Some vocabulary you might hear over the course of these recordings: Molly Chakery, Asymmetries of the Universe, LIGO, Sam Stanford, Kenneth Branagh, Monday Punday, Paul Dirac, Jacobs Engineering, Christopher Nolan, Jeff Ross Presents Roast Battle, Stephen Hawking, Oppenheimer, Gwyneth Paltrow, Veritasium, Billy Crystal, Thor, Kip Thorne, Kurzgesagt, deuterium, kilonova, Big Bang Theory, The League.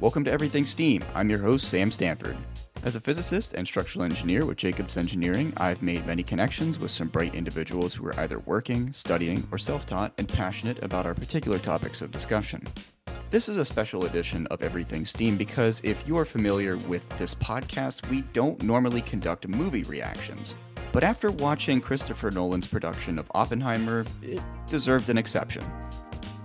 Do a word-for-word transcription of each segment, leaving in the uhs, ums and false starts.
Welcome to Everything STEAM. I'm your host, Sam Stanford. As a physicist and structural engineer with Jacobs Engineering, I've made many connections with some bright individuals who are either working, studying, or self-taught and passionate about our particular topics of discussion. This is a special edition of Everything STEAM because if you are familiar with this podcast, we don't normally conduct movie reactions. But after watching Christopher Nolan's production of Oppenheimer, it deserved an exception.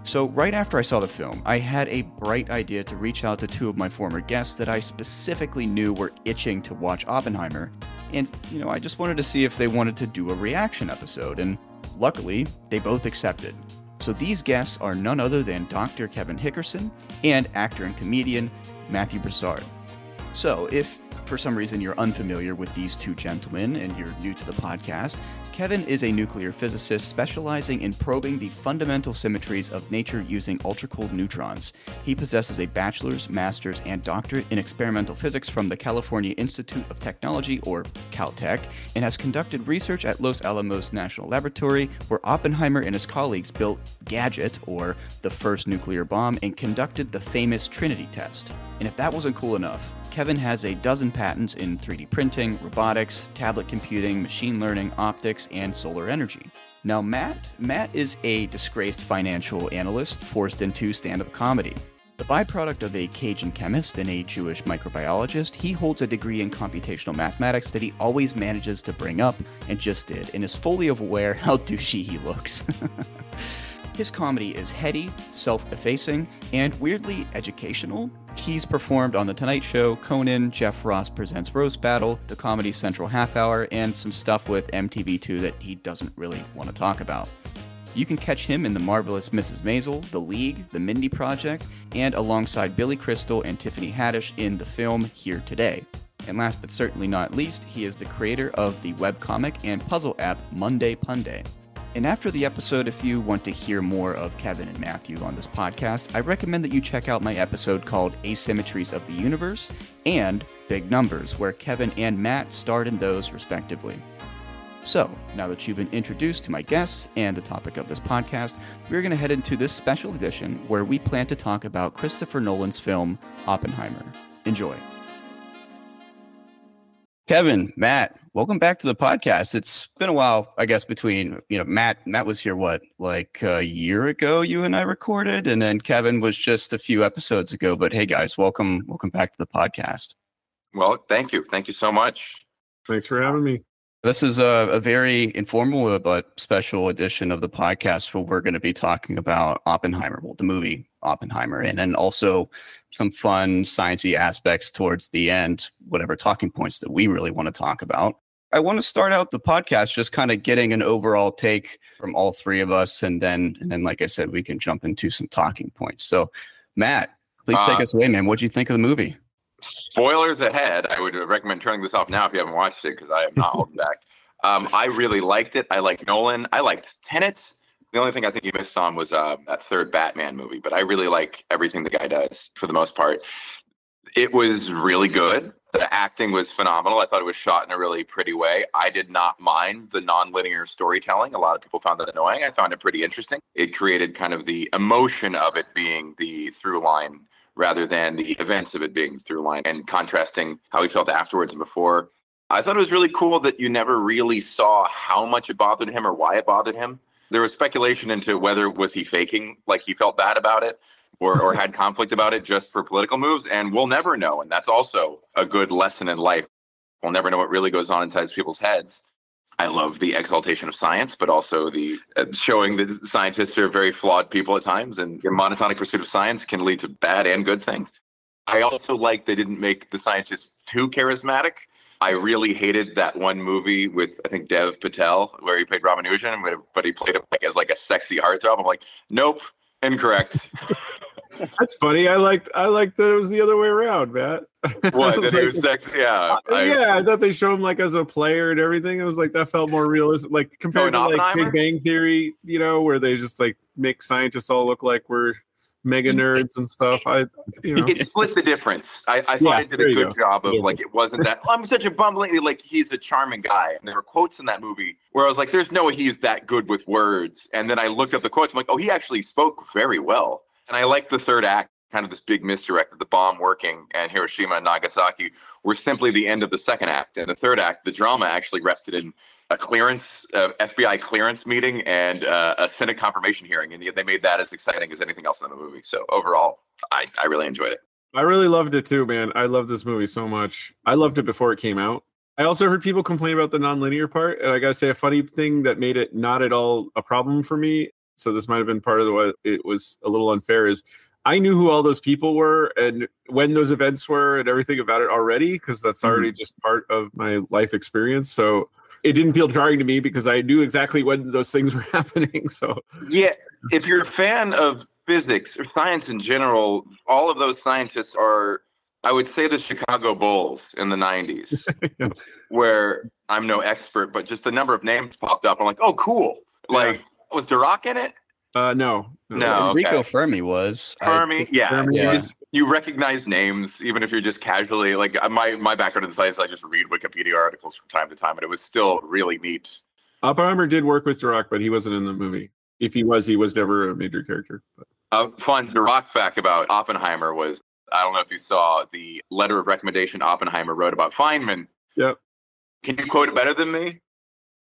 So right after I saw the film, I had a bright idea to reach out to two of my former guests that I specifically knew were itching to watch Oppenheimer. And, you know, I just wanted to see if they wanted to do a reaction episode. And luckily, they both accepted. So these guests are none other than Doctor Kevin Hickerson and actor and comedian Matthew Broussard. So if for some reason you're unfamiliar with these two gentlemen and you're new to the podcast, Kevin is a nuclear physicist specializing in probing the fundamental symmetries of nature using ultra-cold neutrons. He possesses a bachelor's, master's, and doctorate in experimental physics from the California Institute of Technology, or Caltech, and has conducted research at Los Alamos National Laboratory, where Oppenheimer and his colleagues built Gadget, or the first nuclear bomb, and conducted the famous Trinity test. And if that wasn't cool enough, Kevin has a dozen patents in three D printing, robotics, tablet computing, machine learning, optics, and solar energy. Now, Matt, Matt is a disgraced financial analyst forced into stand-up comedy. The byproduct of a Cajun chemist and a Jewish microbiologist, he holds a degree in computational mathematics that he always manages to bring up, and just did, and is fully aware how douchey he looks. His comedy is heady, self-effacing, and weirdly educational. He's performed on The Tonight Show, Conan, Jeff Ross Presents Roast Battle, the Comedy Central Half Hour, and some stuff with M T V two that he doesn't really want to talk about. You can catch him in The Marvelous Missus Maisel, The League, The Mindy Project, and alongside Billy Crystal and Tiffany Haddish in the film Here Today. And last but certainly not least, he is the creator of the webcomic and puzzle app Monday Punday. And after the episode, if you want to hear more of Kevin and Matthew on this podcast, I recommend that you check out my episode called Asymmetries of the Universe and Big Numbers, where Kevin and Matt starred in those respectively. So, now that you've been introduced to my guests and the topic of this podcast, we're going to head into this special edition where we plan to talk about Christopher Nolan's film, Oppenheimer. Enjoy. Kevin, Matt, welcome back to the podcast. It's been a while, I guess, between, you know, Matt, Matt was here, what, like a year ago, you and I recorded, and then Kevin was just a few episodes ago. But hey, guys, welcome. Welcome back to the podcast. Well, thank you. Thank you so much. Thanks for having me. This is a, a very informal but special edition of the podcast where we're going to be talking about Oppenheimer, well, the movie Oppenheimer, and then also some fun science-y aspects towards the end, whatever talking points that we really want to talk about. I want to start out the podcast just kind of getting an overall take from all three of us, and then, and then, like I said, we can jump into some talking points. So, Matt, please uh, take us away, man. What'd you think of the movie? Spoilers ahead. I would recommend turning this off now if you haven't watched it, because I am not holding back. Um, I really liked it. I liked Nolan. I liked Tenet. The only thing I think he missed on was uh, that third Batman movie, but I really like everything the guy does for the most part. It was really good. The acting was phenomenal. I thought it was shot in a really pretty way. I did not mind the non-linear storytelling. A lot of people found that annoying. I found it pretty interesting. It created kind of the emotion of it being the through line rather than the events of it being the through line, and contrasting how he felt afterwards and before. I thought it was really cool that you never really saw how much it bothered him or why it bothered him. There was speculation into whether was he faking, like he felt bad about it, or or had conflict about it just for political moves, and we'll never know. And that's also a good lesson in life. We'll never know what really goes on inside people's heads. I love the exaltation of science, but also the uh, showing that scientists are very flawed people at times, and your monotonic pursuit of science can lead to bad and good things. I also like they didn't make the scientists too charismatic. I really hated that one movie with, I think, Dev Patel, where he played Ramanujan, but he played it like, as like a sexy heartthrob. I'm like, nope, incorrect. That's funny. I liked I liked that it was the other way around, Matt. What? That like, he was sexy? Yeah. I, yeah, I thought they showed him like as a player and everything. It was like, that felt more realistic. Like compared to like Big Bang Theory, you know, where they just like make scientists all look like we're mega nerds and stuff. I, you know. It split the difference. I, I thought yeah, it did a good go. job of yeah. like, it wasn't that, I'm such a bum lately, like he's a charming guy. And there were quotes in that movie where I was like, there's no way he's that good with words. And then I looked up the quotes. I'm like, oh, he actually spoke very well. And I like the third act. kind of this big misdirect of the bomb working and Hiroshima and Nagasaki were simply the end of the second act. And the third act, the drama actually rested in a clearance, uh, F B I clearance meeting and uh, a Senate confirmation hearing. And yet they made that as exciting as anything else in the movie. So overall, I, I really enjoyed it. I really loved it too, man. I love this movie so much. I loved it before it came out. I also heard people complain about the nonlinear part. And I got to say, a funny thing that made it not at all a problem for me, so this might have been part of the way it was a little unfair, is I knew who all those people were and when those events were and everything about it already, because that's already just part of my life experience. So it didn't feel jarring to me because I knew exactly when those things were happening. So yeah, if you're a fan of physics or science in general, all of those scientists are, I would say, the Chicago Bulls in the nineties, yeah. Where I'm no expert, but just the number of names popped up. I'm like, oh, cool. Like, yeah. Was Dirac in it? Uh, no, no. no Enrico okay. Fermi was. Fermi, I, yeah. Fermi, yeah. You, just, you recognize names, even if you're just casually, like, my, my background in science, I just read Wikipedia articles from time to time, and it was still really neat. Oppenheimer did work with Dirac, but he wasn't in the movie. If he was, he was never a major character. But. A fun Dirac fact about Oppenheimer was, I don't know if you saw the letter of recommendation Oppenheimer wrote about Feynman. Yep. Can you quote it better than me?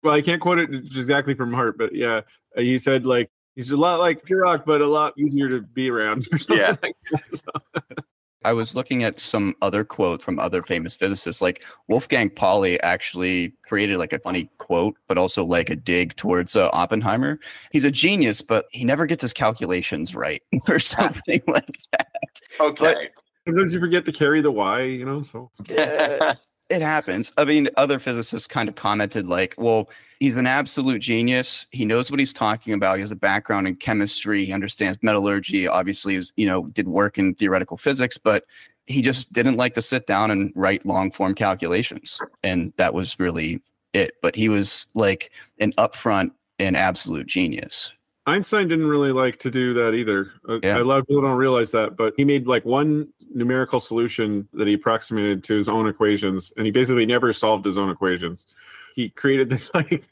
Well, I can't quote it exactly from heart, but yeah, he said, like, he's a lot like Dirac, but a lot easier to be around. Yeah. Like that, so. I was looking at some other quotes from other famous physicists. Like Wolfgang Pauli actually created like a funny quote, but also like a dig towards uh, Oppenheimer. He's a genius, but he never gets his calculations right or something like that. Okay. But sometimes you forget to carry the why, you know, so. Yeah. It happens. I mean, other physicists kind of commented like, well, he's an absolute genius. He knows what he's talking about. He has a background in chemistry. He understands metallurgy. Obviously, he's, you know, did work in theoretical physics, but he just didn't like to sit down and write long form calculations. And that was really it. But he was like an upfront and absolute genius. Einstein didn't really like to do that either. Yeah. A lot of people don't realize that, but he made like one numerical solution that he approximated to his own equations, and he basically never solved his own equations. He created this like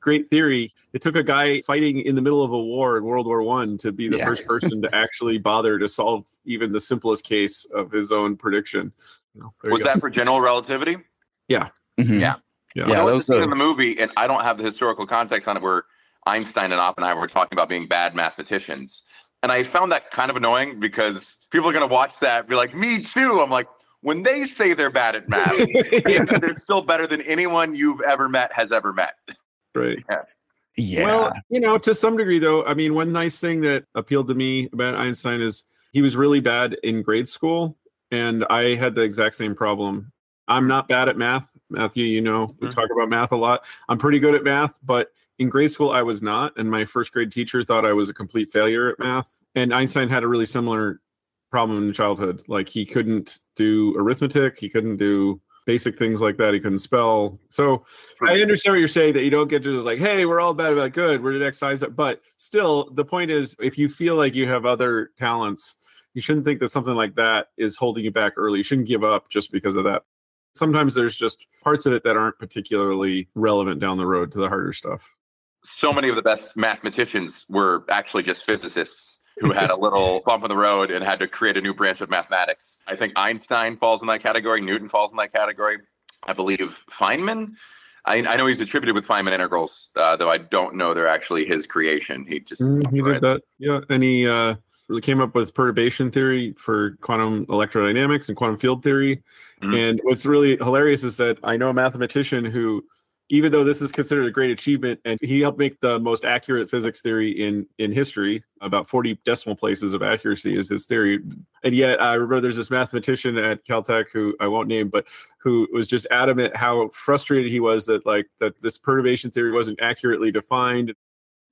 great theory. It took a guy fighting in the middle of a war in World War One to be the yeah. first person to actually bother to solve even the simplest case of his own prediction. So, was that for general relativity? Yeah. Mm-hmm. Yeah. Yeah. yeah. yeah that was the... in the movie, and I don't have the historical context on it, where Einstein and Oppenheimer were talking about being bad mathematicians. And I found that kind of annoying because people are going to watch that and be like, me too. I'm like, when they say they're bad at math, yeah. they're still better than anyone you've ever met has ever met. Right. Yeah. yeah. Well, you know, to some degree, though, I mean, one nice thing that appealed to me about Einstein is he was really bad in grade school. And I had the exact same problem. I'm not bad at math. Matthew, you know, mm-hmm. we talk about math a lot. I'm pretty good at math, but in grade school, I was not, and my first grade teacher thought I was a complete failure at math. And Einstein had a really similar problem in childhood. Like, he couldn't do arithmetic. He couldn't do basic things like that. He couldn't spell. So I understand what you're saying, that you don't get to just like, hey, we're all bad about good. We're the next size up. But still, the point is, if you feel like you have other talents, you shouldn't think that something like that is holding you back early. You shouldn't give up just because of that. Sometimes there's just parts of it that aren't particularly relevant down the road to the harder stuff. So many of the best mathematicians were actually just physicists who had a little bump in the road and had to create a new branch of mathematics. I think Einstein falls in that category. Newton falls in that category. I believe Feynman. I, I know he's attributed with Feynman integrals, uh, though I don't know they're actually his creation. He just mm, he did that. Yeah, and he uh, really came up with perturbation theory for quantum electrodynamics and quantum field theory. Mm-hmm. And what's really hilarious is that I know a mathematician who, even though this is considered a great achievement, and he helped make the most accurate physics theory in, in history, about forty decimal places of accuracy is his theory. And yet I remember there's this mathematician at Caltech who I won't name, but who was just adamant how frustrated he was that like that this perturbation theory wasn't accurately defined.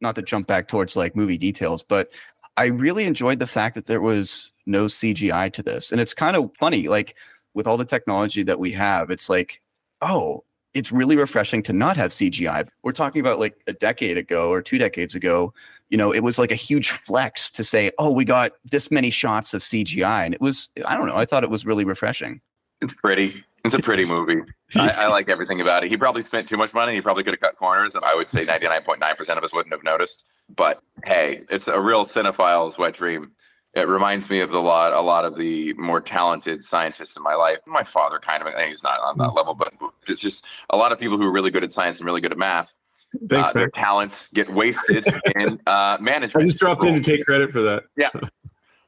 Not to jump back towards like movie details, but I really enjoyed the fact that there was no C G I to this. And it's kind of funny, like with all the technology that we have, it's like, oh, it's really refreshing to not have C G I. We're talking about like a decade ago or two decades ago, you know, it was like a huge flex to say, oh, we got this many shots of C G I. And it was, I don't know, I thought it was really refreshing. It's pretty. It's a pretty movie. I, I like everything about it. He probably spent too much money. He probably could have cut corners. And I would say ninety-nine point nine percent of us wouldn't have noticed. But hey, it's a real cinephile's wet dream. It reminds me of the lot, a lot of the more talented scientists in my life. My father kind of, he's not on that level, but it's just a lot of people who are really good at science and really good at math. Thanks, uh, their talents get wasted in uh, management. I just dropped in to take credit for that. Yeah. So.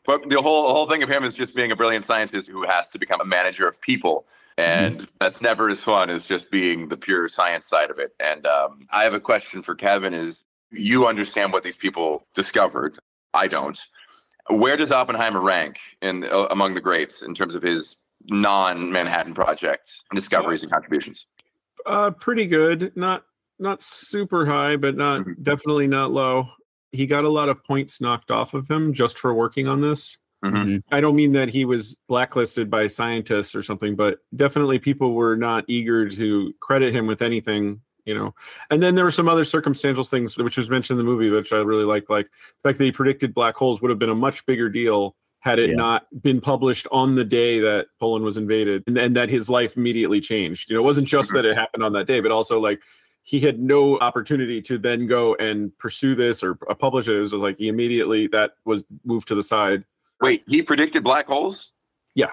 But the whole whole thing of him is just being a brilliant scientist who has to become a manager of people. And mm. that's never as fun as just being the pure science side of it. And um, I have a question for Kevin is, you understand what these people discovered. I don't. Where does Oppenheimer rank in uh, among the greats in terms of his non-Manhattan Project discoveries and contributions? Uh, pretty good. Not not super high, but not mm-hmm. definitely not low. He got a lot of points knocked off of him just for working on this. Mm-hmm. I don't mean that he was blacklisted by scientists or something, but definitely people were not eager to credit him with anything. You know, and then there were some other circumstantial things which was mentioned in the movie, which I really like. Like the fact that he predicted black holes would have been a much bigger deal had it yeah. not been published on the day that Poland was invaded, and, and that his life immediately changed. You know, it wasn't just that it happened on that day, but also like he had no opportunity to then go and pursue this or publish it. It was just like he immediately that was moved to the side. Wait, he predicted black holes? Yeah,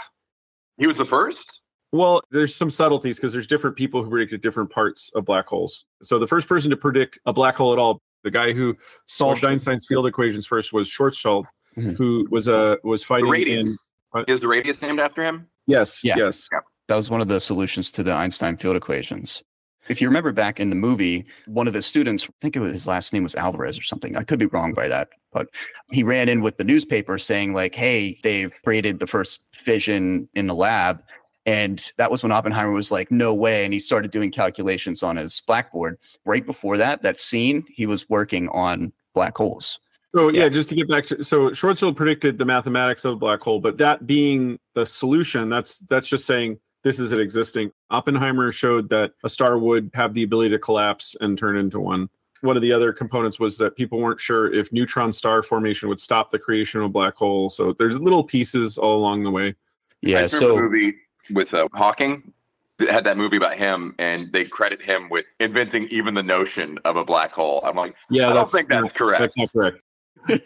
he was the first. Well, there's some subtleties because there's different people who predicted different parts of black holes. So the first person to predict a black hole at all, the guy who solved Einstein's field equations first was Schwarzschild, mm-hmm. who was uh, was fighting in... Uh, Is the radius named after him? Yes, yeah. yes. Yeah. That was one of the solutions to the Einstein field equations. If you remember back in the movie, one of his students, I think it was his last name was Alvarez or something. I could be wrong by that, but he ran in with the newspaper saying like, hey, they've created the first fission in the lab. And that was when Oppenheimer was like, no way. And he started doing calculations on his blackboard. Right before that, that scene, he was working on black holes. So yeah, yeah just to get back to, so Schwarzschild predicted the mathematics of a black hole, but that being the solution, that's that's just saying this is it existing. Oppenheimer showed that a star would have the ability to collapse and turn into one. One of the other components was that people weren't sure if neutron star formation would stop the creation of a black hole. So there's little pieces all along the way. Yeah, so... Movie- with uh, Hawking, they had that movie about him, and they credit him with inventing even the notion of a black hole. I'm like, yeah, I don't think that's not, correct. That's not correct.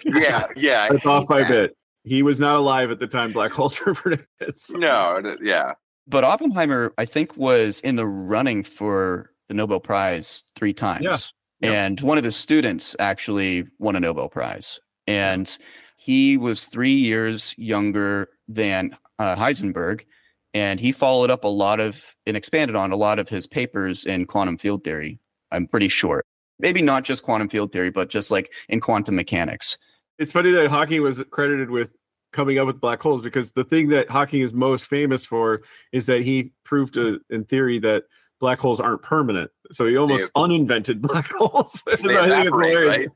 yeah, yeah. That's off by a bit. He was not alive at the time black holes were predicted. So. No, yeah. But Oppenheimer, I think, was in the running for the Nobel Prize three times. Yeah. And yeah. one of his students actually won a Nobel Prize. And he was three years younger than uh, Heisenberg. And he followed up a lot of and expanded on a lot of his papers in quantum field theory, I'm pretty sure. Maybe not just quantum field theory, but just like in quantum mechanics. It's funny that Hawking was credited with coming up with black holes because the thing that Hawking is most famous for is that he proved uh, in theory that black holes aren't permanent. So he almost they, uninvented black holes. I think it's hilarious. Right?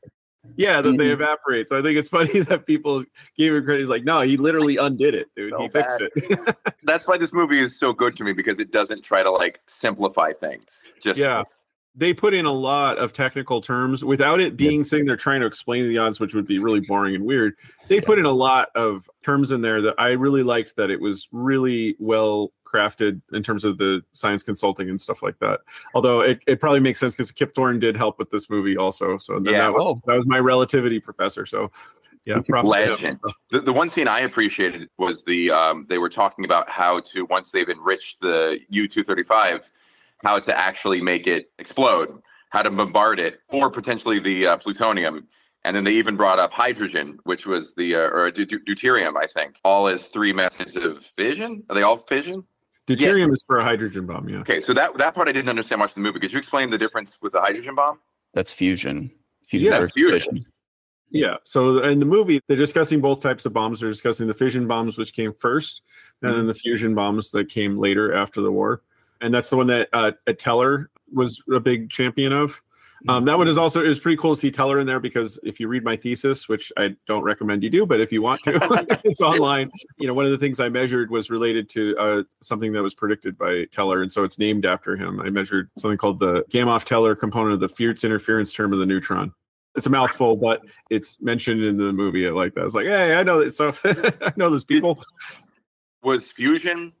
Yeah, that mm-hmm. they evaporate. So I think it's funny that people gave him credit. He's like, no, he literally undid it, dude. So he fixed bad. it. That's why this movie is so good to me, because it doesn't try to like simplify things. Just yeah. They put in a lot of technical terms without it being yeah. saying they're trying to explain the odds, which would be really boring and weird. They yeah. put in a lot of terms in there that I really liked, that it was really well crafted in terms of the science consulting and stuff like that. Although it, it probably makes sense because Kip Thorne did help with this movie also. So yeah. that was oh. that was my relativity professor. So yeah, legend. The, the one scene I appreciated was the um, they were talking about how to, once they've enriched the U two thirty-five, how to actually make it explode, how to bombard it, or potentially the uh, plutonium. And then they even brought up hydrogen, which was the, uh, or de- de- deuterium, I think. All as three methods of fission? Are they all fission? Deuterium yeah. is for a hydrogen bomb, yeah. Okay, so that, that part I didn't understand much in the movie. Could you explain the difference with the hydrogen bomb? That's fusion. fusion yeah, fusion. Fission. Yeah, so in the movie, they're discussing both types of bombs. They're discussing the fission bombs, which came first, and mm-hmm. then the fusion bombs that came later after the war. And that's the one that uh, Teller was a big champion of. Um, that one is also, it was pretty cool to see Teller in there, because if you read my thesis, which I don't recommend you do, but if you want to, it's online. You know, one of the things I measured was related to uh, something that was predicted by Teller. And so it's named after him. I measured something called the Gamow-Teller component of the Fierce interference term of the neutron. It's a mouthful, but it's mentioned in the movie. I like that. I was like, hey, I know this stuff. I know those people. Was fusion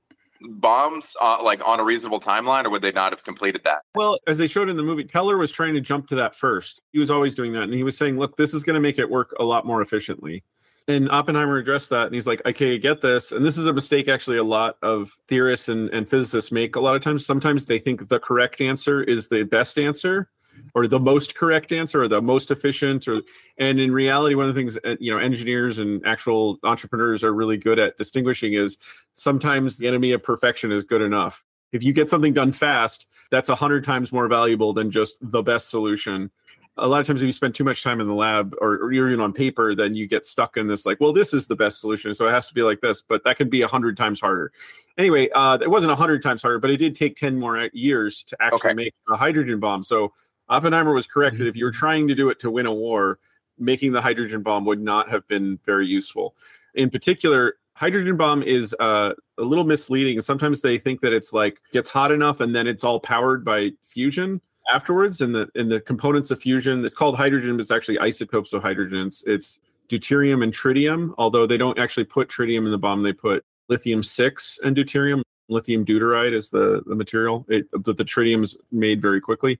bombs uh, like on a reasonable timeline, or would they not have completed that? Well, as they showed in the movie, Teller was trying to jump to that first. He was always doing that, and he was saying, look, this is going to make it work a lot more efficiently. And Oppenheimer addressed that, and he's like, okay, you get this. And this is a mistake, actually, a lot of theorists and, and physicists make a lot of times. Sometimes they think the correct answer is the best answer, or the most correct answer, or the most efficient. Or, and in reality, one of the things, you know, engineers and actual entrepreneurs are really good at distinguishing is sometimes the enemy of perfection is good enough. If you get something done fast, that's one hundred times more valuable than just the best solution. A lot of times if you spend too much time in the lab or, or even on paper, then you get stuck in this like, well, this is the best solution, so it has to be like this, but that could be one hundred times harder. Anyway, uh, it wasn't one hundred times harder, but it did take ten more years to actually okay. make a hydrogen bomb. So Oppenheimer was correct that if you were trying to do it to win a war, making the hydrogen bomb would not have been very useful. In particular, hydrogen bomb is uh, a little misleading. Sometimes they think that it's like gets hot enough and then it's all powered by fusion afterwards, and the in the components of fusion, it's called hydrogen, but it's actually isotopes of hydrogen. It's deuterium and tritium, although they don't actually put tritium in the bomb. They put lithium six and deuterium. Lithium deuteride is the, the material, it, but the tritium is made very quickly.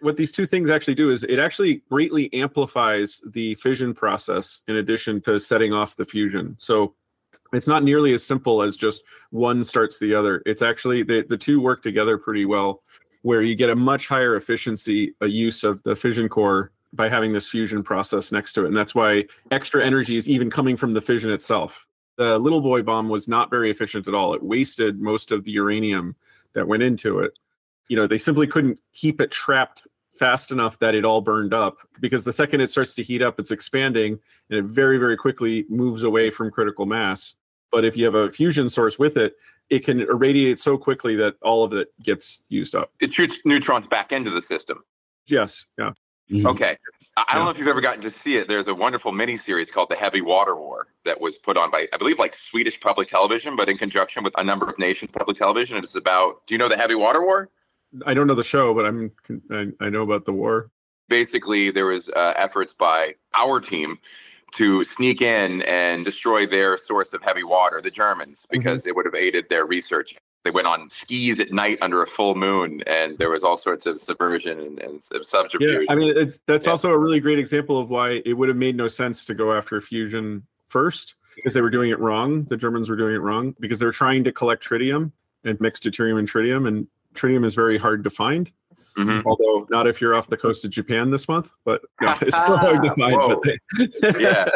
What these two things actually do is it actually greatly amplifies the fission process in addition to setting off the fusion. So it's not nearly as simple as just one starts the other. It's actually, the, the two work together pretty well, where you get a much higher efficiency a use of the fission core by having this fusion process next to it. And that's why extra energy is even coming from the fission itself. The little boy bomb was not very efficient at all. It wasted most of the uranium that went into it. You know, they simply couldn't keep it trapped fast enough that it all burned up, because the second it starts to heat up, it's expanding and it very, very quickly moves away from critical mass. But if you have a fusion source with it, it can irradiate so quickly that all of it gets used up. It shoots neutrons back into the system. Yes. Yeah. Mm-hmm. Okay. I yeah. don't know if you've ever gotten to see it. There's a wonderful miniseries called The Heavy Water War that was put on by, I believe, like Swedish public television, but in conjunction with a number of nation public television. It's about, do you know The Heavy Water War? I don't know the show, but I'm, I, I know about the war. Basically, there was uh, efforts by our team to sneak in and destroy their source of heavy water, the Germans, because mm-hmm. it would have aided their research. They went on skis at night under a full moon, and there was all sorts of subversion and, and subterfuge. Yeah, I mean, it's, that's yeah. also a really great example of why it would have made no sense to go after fusion first, because they were doing it wrong. The Germans were doing it wrong because they were trying to collect tritium and mix deuterium and tritium, and tritium is very hard to find. Mm-hmm. Although not if you're off the coast of Japan this month, but yeah, it's still hard to find. Whoa. But they, yeah.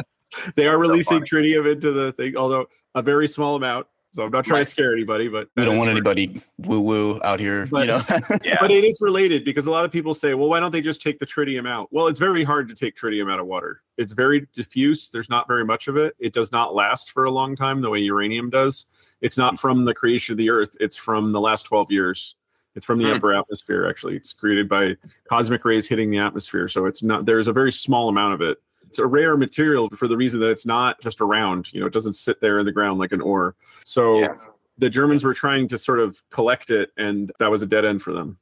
they are releasing so tritium into the thing, although a very small amount. So I'm not trying right. to scare anybody, but we don't want true. anybody woo-woo out here, but, you know. yeah. But it is related, because a lot of people say, well, why don't they just take the tritium out? Well, it's very hard to take tritium out of water. It's very diffuse. There's not very much of it. It does not last for a long time the way uranium does. It's not from the creation of the Earth. It's from the last twelve years. It's from the mm. upper atmosphere, actually. It's created by cosmic rays hitting the atmosphere. So it's not, there's a very small amount of it. It's a rare material for the reason that it's not just around, you know, it doesn't sit there in the ground like an ore. So yeah. the Germans were trying to sort of collect it, and that was a dead end for them.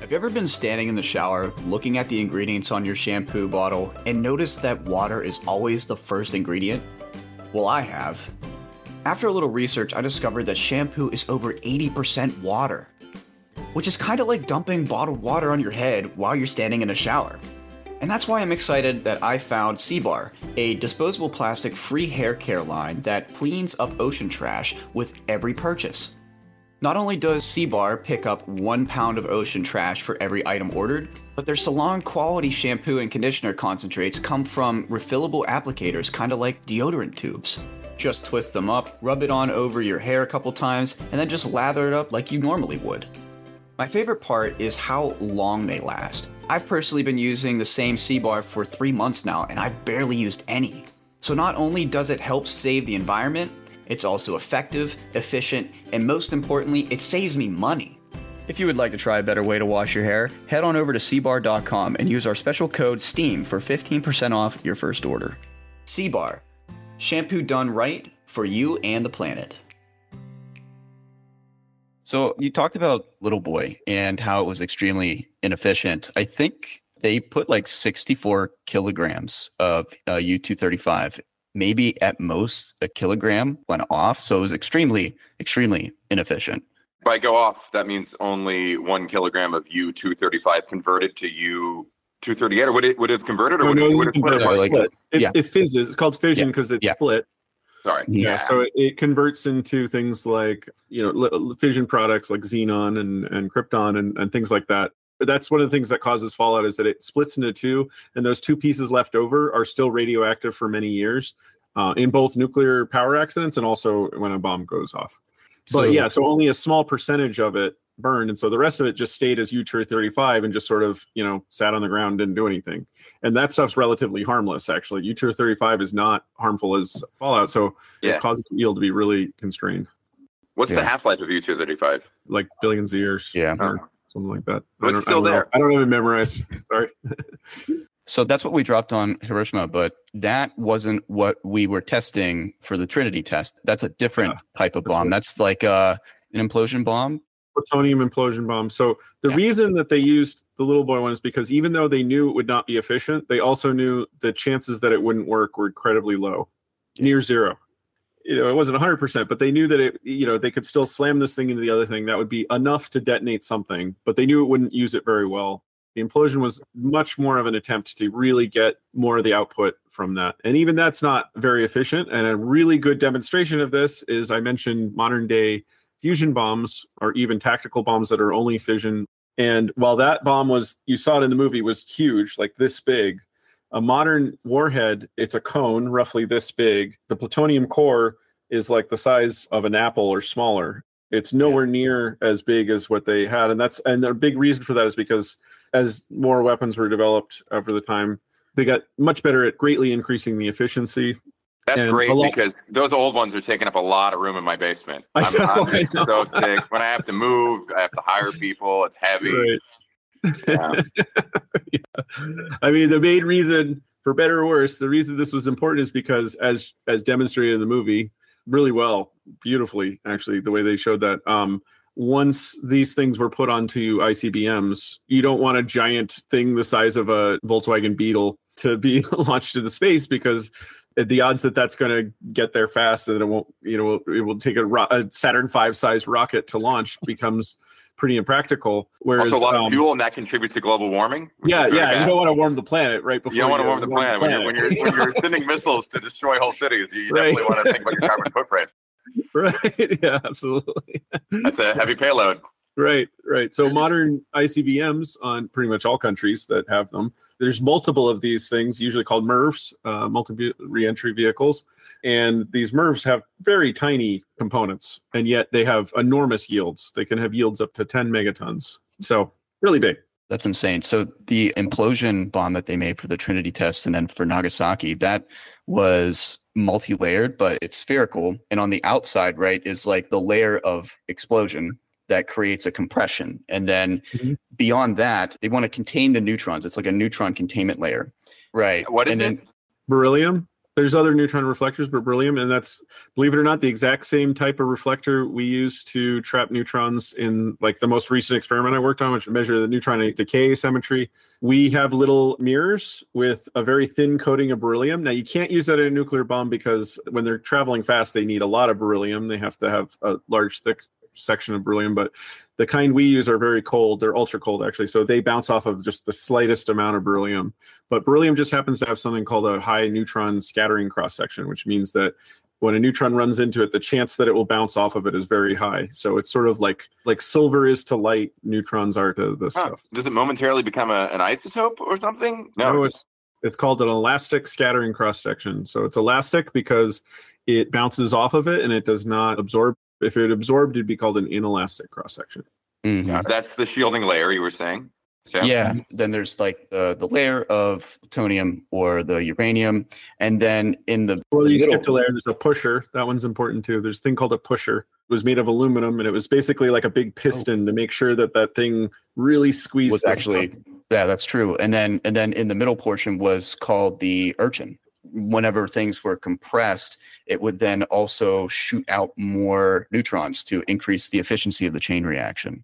Have you ever been standing in the shower, looking at the ingredients on your shampoo bottle, and noticed that water is always the first ingredient? Well, I have. After a little research, I discovered that shampoo is over eighty percent water, which is kind of like dumping bottled water on your head while you're standing in a shower. And that's why I'm excited that I found C-Bar, a disposable plastic free hair care line that cleans up ocean trash with every purchase. Not only does C-Bar pick up one pound of ocean trash for every item ordered, but their salon quality shampoo and conditioner concentrates come from refillable applicators, kind of like deodorant tubes. Just twist them up, rub it on over your hair a couple times, and then just lather it up like you normally would. My favorite part is how long they last. I've personally been using the same C-Bar for three months now, and I've barely used any. So not only does it help save the environment, it's also effective, efficient, and most importantly, it saves me money. If you would like to try a better way to wash your hair, head on over to C bar dot com and use our special code STEAM for fifteen percent off your first order. C-Bar, shampoo done right for you and the planet. So you talked about Little Boy and how it was extremely inefficient. I think they put like sixty-four kilograms of uh, U two thirty-five, maybe at most a kilogram went off. So it was extremely, extremely inefficient. If I go off, that means only one kilogram of U two thirty-five converted to two thirty-eight, or would it would it have converted, or would it, would it split? Like, split. It, yeah. it fizzes. It's called fission because yeah. it's yeah. split. Sorry. Yeah. yeah. So it, it converts into things like, you know, li- fission products like xenon and, and krypton and, and things like that. That's one of the things that causes fallout, is that it splits into two, and those two pieces left over are still radioactive for many years, uh, in both nuclear power accidents and also when a bomb goes off. So but yeah, so only a small percentage of it burned, and so the rest of it just stayed as U two thirty-five and just sort of, you know, sat on the ground, didn't do anything. And that stuff's relatively harmless, actually. U two thirty-five is not harmful as fallout, so yeah. it causes the yield to be really constrained. What's yeah. the half-life of U two thirty-five? Like billions of years. Yeah. Or something like that. But it's still I there. Know. I don't even memorize. Sorry. So that's what we dropped on Hiroshima, but that wasn't what we were testing for the Trinity test. That's a different yeah, type of that's bomb. Right. That's like uh, an implosion bomb. Plutonium implosion bomb. So the yeah. reason that they used the little boy one is because even though they knew it would not be efficient, they also knew the chances that it wouldn't work were incredibly low, yeah. near zero. You know, it wasn't one hundred percent, but they knew that it, you know, they could still slam this thing into the other thing. That would be enough to detonate something, but they knew it wouldn't use it very well. The implosion was much more of an attempt to really get more of the output from that. And even that's not very efficient. And a really good demonstration of this is, I mentioned modern day fusion bombs, or even tactical bombs that are only fission. And while that bomb was, you saw it in the movie, was huge, like this big, a modern warhead, it's a cone roughly this big. The plutonium core is like the size of an apple or smaller. It's nowhere yeah. near as big as what they had. And that's, and a big reason for that is because as more weapons were developed over the time, they got much better at greatly increasing the efficiency. That's and great lot- because those old ones are taking up a lot of room in my basement. I'm, I know, I'm I so sick. When I have to move, I have to hire people. It's heavy. Right. Yeah. yeah. I mean, the main reason, for better or worse, the reason this was important is because, as as demonstrated in the movie, really well, beautifully, actually, the way they showed that. Um, once these things were put onto I C B Ms, you don't want a giant thing the size of a Volkswagen Beetle to be launched into space, because the odds that that's going to get there fast and it won't, you know, it will take a, ro- a Saturn V sized rocket to launch becomes pretty impractical. Whereas also a lot of um, fuel, and that contributes to global warming. Yeah, yeah. Bad. You don't want to warm the planet right before. You don't want to warm the planet, warm the planet. When, you're, when, you're, when you're sending missiles to destroy whole cities. You right. definitely want to think about your carbon footprint. Right. Yeah. Absolutely. That's a heavy payload. Right, right. So modern I C B Ms on pretty much all countries that have them, there's multiple of these things, usually called M R Vs, uh, multiple reentry vehicles. And these M R Vs have very tiny components, and yet they have enormous yields. They can have yields up to ten megatons. So really big. That's insane. So the implosion bomb that they made for the Trinity test and then for Nagasaki, that was multi-layered, but it's spherical. And on the outside, right, is like the layer of explosion that creates a compression. And then mm-hmm. beyond that, they want to contain the neutrons. It's like a neutron containment layer. Right. What is and it? Then, beryllium. There's other neutron reflectors, but beryllium, and that's, believe it or not, the exact same type of reflector we use to trap neutrons in, like, the most recent experiment I worked on, which measured the neutron decay symmetry. We have little mirrors with a very thin coating of beryllium. Now, you can't use that in a nuclear bomb because when they're traveling fast, they need a lot of beryllium. They have to have a large, thick section of beryllium, but the kind we use are very cold. They're ultra cold, actually. So they bounce off of just the slightest amount of beryllium. But beryllium just happens to have something called a high neutron scattering cross section, which means that when a neutron runs into it, the chance that it will bounce off of it is very high. So it's sort of like like silver is to light, neutrons are to this huh. stuff. Does it momentarily become a, an isotope or something? No, no it's it's called an elastic scattering cross section. So it's elastic because it bounces off of it and it does not absorb. If it absorbed, it'd be called an inelastic cross-section. Mm-hmm. That's the shielding layer you were saying? So. Yeah. Then there's like uh, the layer of plutonium or the uranium. And then in the... Well, the you middle. skipped a layer. There's a pusher. That one's important too. There's a thing called a pusher. It was made of aluminum, and it was basically like a big piston oh. to make sure that that thing really squeezed... Was actually, yeah, that's true. And then, and then in the middle portion was called the urchin. Whenever things were compressed, it would then also shoot out more neutrons to increase the efficiency of the chain reaction.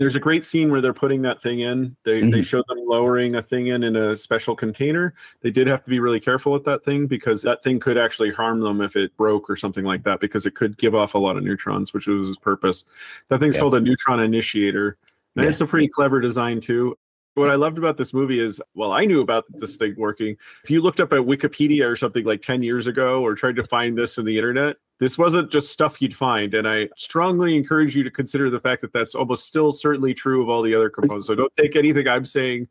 There's a great scene where they're putting that thing in. They mm-hmm. they show them lowering a thing in in a special container. They did have to be really careful with that thing because that thing could actually harm them if it broke or something like that, because it could give off a lot of neutrons, which was its purpose. That thing's yeah. called a neutron initiator. And yeah. it's a pretty clever design too. What I loved about this movie is, well, I knew about this thing working. If you looked up at Wikipedia or something like ten years ago or tried to find this in the internet, this wasn't just stuff you'd find. And I strongly encourage you to consider the fact that that's almost still certainly true of all the other components. So don't take anything I'm saying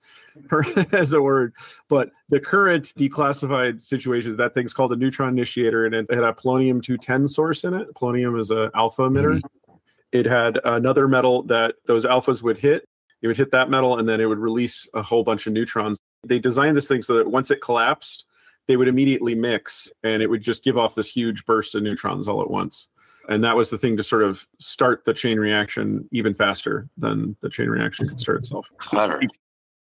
as a word. But the current declassified situation is that thing's called a neutron initiator, and it had a polonium two ten source in it. Polonium is an alpha emitter. Mm-hmm. It had another metal that those alphas would hit. It would hit that metal, and then it would release a whole bunch of neutrons. They designed this thing so that once it collapsed, they would immediately mix, and it would just give off this huge burst of neutrons all at once. And that was the thing to sort of start the chain reaction even faster than the chain reaction could start itself. Clever.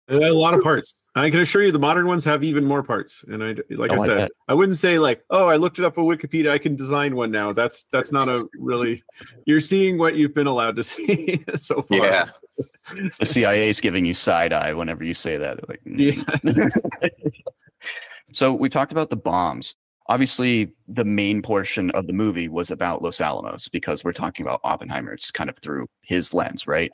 It had a lot of parts. I can assure you the modern ones have even more parts. And I, like I, I like said, that. I wouldn't say like, oh, I looked it up on Wikipedia, I can design one now. That's that's not a really, you're seeing what you've been allowed to see so far. Yeah. The C I A is giving you side eye whenever you say that. They're like, mm. Yeah. So we talked about the bombs. Obviously, the main portion of the movie was about Los Alamos because we're talking about Oppenheimer. It's kind of through his lens, right?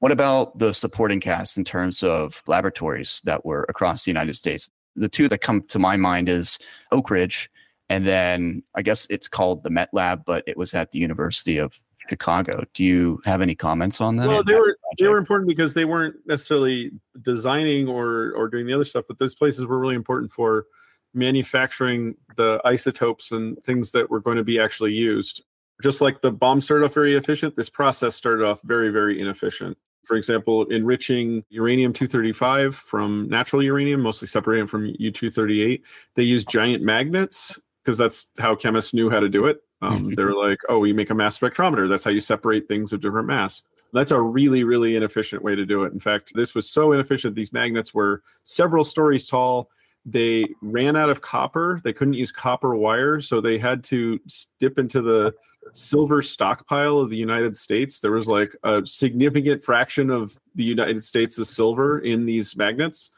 What about the supporting cast in terms of laboratories that were across the United States? The two that come to my mind is Oak Ridge, and then I guess it's called the Met Lab, but it was at the University of Chicago. Do you have any comments on that? Well, they were they were important because they weren't necessarily designing or or doing the other stuff, but those places were really important for manufacturing the isotopes and things that were going to be actually used. Just like the bomb started off very efficient, this process started off very, very inefficient. For example, enriching uranium two thirty-five from natural uranium, mostly separated from U two thirty-eight, they used giant magnets because that's how chemists knew how to do it. Um, they were like, oh, you make a mass spectrometer. That's how you separate things of different mass. That's a really, really inefficient way to do it. In fact, this was so inefficient, these magnets were several stories tall. They ran out of copper. They couldn't use copper wire, so they had to dip into the silver stockpile of the United States. There was like a significant fraction of the United States' silver in these magnets.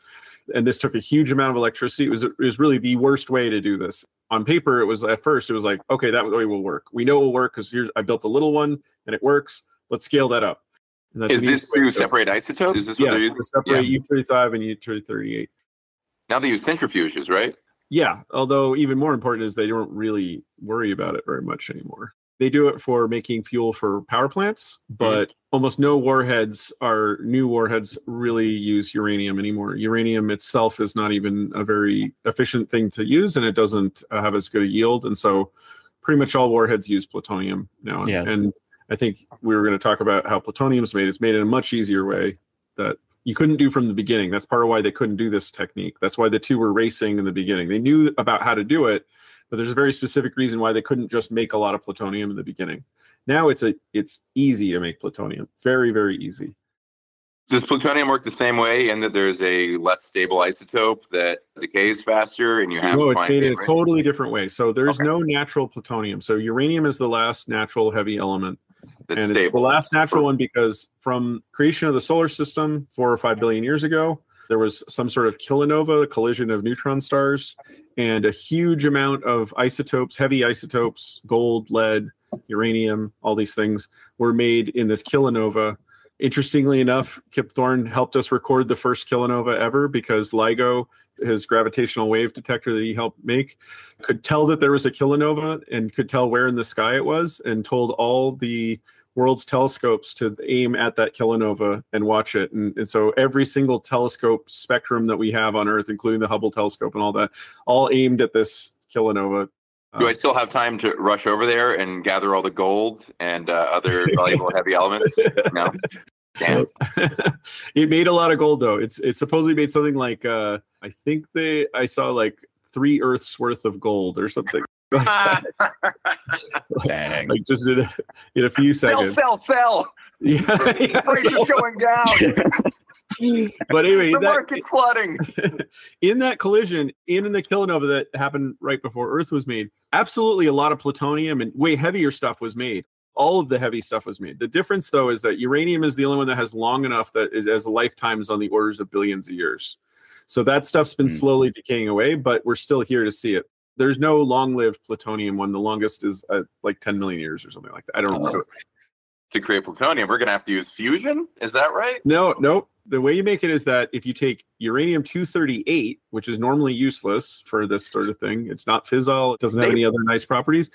And this took a huge amount of electricity. It was, it was really the worst way to do this. On paper, it was at first, it was like, okay, that way will work. We know it will work because here's I built a little one and it works. Let's scale that up. And that's Is this to separate isotopes? Is this what yes, to separate yeah. U thirty-five and U two thirty-eight. Now they use centrifuges, right? Yeah, although even more important is they don't really worry about it very much anymore. They do it for making fuel for power plants, but mm. almost no warheads are new warheads really use uranium anymore. Uranium itself is not even a very efficient thing to use, and it doesn't have as good a yield. And so pretty much all warheads use plutonium now. Yeah. And I think we were going to talk about how plutonium is made. It's made in a much easier way that you couldn't do from the beginning. That's part of why they couldn't do this technique. That's why the two were racing in the beginning. They knew about how to do it, but there's a very specific reason why they couldn't just make a lot of plutonium in the beginning. Now it's a it's easy to make plutonium, very, very easy. Does plutonium work the same way in that there's a less stable isotope that decays faster and you have no, to find it? No, it's made in a totally different way. So there's okay. no natural plutonium. So uranium is the last natural heavy element. That's and stable. It's the last natural one because from creation of the solar system four or five billion years ago, there was some sort of kilonova, a collision of neutron stars, and a huge amount of isotopes, heavy isotopes, gold, lead, uranium, all these things were made in this kilonova. Interestingly enough, Kip Thorne helped us record the first kilonova ever because LIGO, his gravitational wave detector that he helped make, could tell that there was a kilonova and could tell where in the sky it was and told all the world's telescopes to aim at that kilonova and watch it. And, and so every single telescope spectrum that we have on Earth, including the Hubble telescope and all that, all aimed at this kilonova. Do I still have time to rush over there and gather all the gold and uh, other valuable heavy elements? No. Damn. It made a lot of gold, though. It's it supposedly made something like, uh, I think they I saw like three Earths worth of gold or something. Like, dang. Like just in a, in a few seconds. Sell, sell, sell. Yeah, the price is going down. But anyway, the that, market's flooding. In that collision, in, in the kilonova that happened right before Earth was made, absolutely a lot of plutonium and way heavier stuff was made. All of the heavy stuff was made. The difference, though, is that uranium is the only one that has long enough that is as lifetimes on the orders of billions of years. So that stuff's been mm. slowly decaying away, but we're still here to see it. There's no long-lived plutonium one. The longest is uh, like ten million years or something like that. I don't know. Oh. To create plutonium, we're going to have to use fusion. Is that right? No, nope. The way you make it is that if you take uranium two thirty-eight, which is normally useless for this sort of thing, it's not fissile, it doesn't have any other nice properties.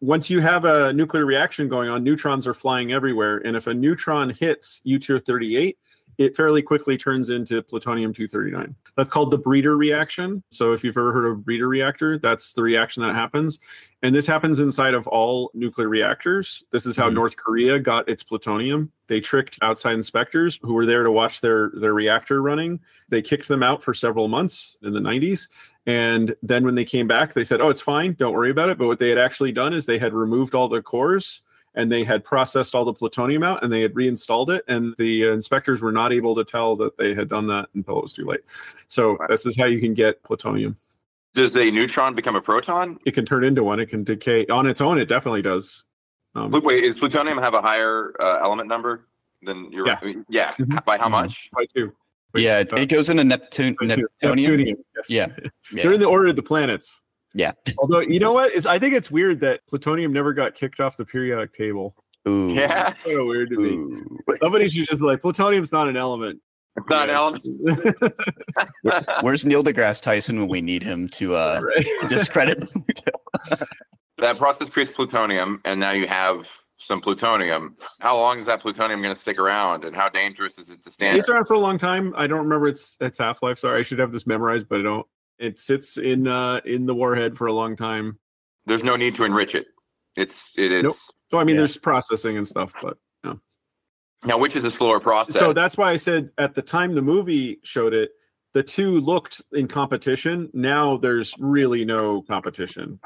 Once you have a nuclear reaction going on, neutrons are flying everywhere. And if a neutron hits U two thirty-eight, it fairly quickly turns into plutonium two thirty-nine. That's called the breeder reaction. So if you've ever heard of breeder reactor, that's the reaction that happens. And this happens inside of all nuclear reactors. This is how mm-hmm. North Korea got its plutonium. They tricked outside inspectors who were there to watch their, their reactor running. They kicked them out for several months in the nineties. And then when they came back, they said, oh, it's fine, don't worry about it. But what they had actually done is they had removed all the cores and they had processed all the plutonium out and they had reinstalled it. And the inspectors were not able to tell that they had done that until it was too late. So this is how you can get plutonium. Does the neutron become a proton? It can turn into one. It can decay. On its own, it definitely does. Um, Wait, does plutonium have a higher uh, element number than your? Yeah. I mean, yeah. Mm-hmm. By how much? By two. By yeah, two. It goes into Neptune, Neptunium. Neptunium, yes. Yeah. Yeah. They're in the order of the planets. Yeah. Although, you know what? Is I think it's weird that plutonium never got kicked off the periodic table. Ooh. Yeah. That's kind of weird to me. Ooh. Somebody should just be like, plutonium's not an element. It's not an element. Where, where's Neil deGrasse Tyson when we need him to uh, right. discredit Pluto? That process creates plutonium, and now you have some plutonium. How long is that plutonium going to stick around, and how dangerous is it to stand? It's around for a long time. I don't remember its its half-life. Sorry, I should have this memorized, but I don't. It sits in uh, in the warhead for a long time. There's no need to enrich it. It's it is. Nope. So I mean, yeah. There's processing and stuff, but no. Now, which is the slower process? So that's why I said at the time the movie showed it, the two looked in competition. Now there's really no competition.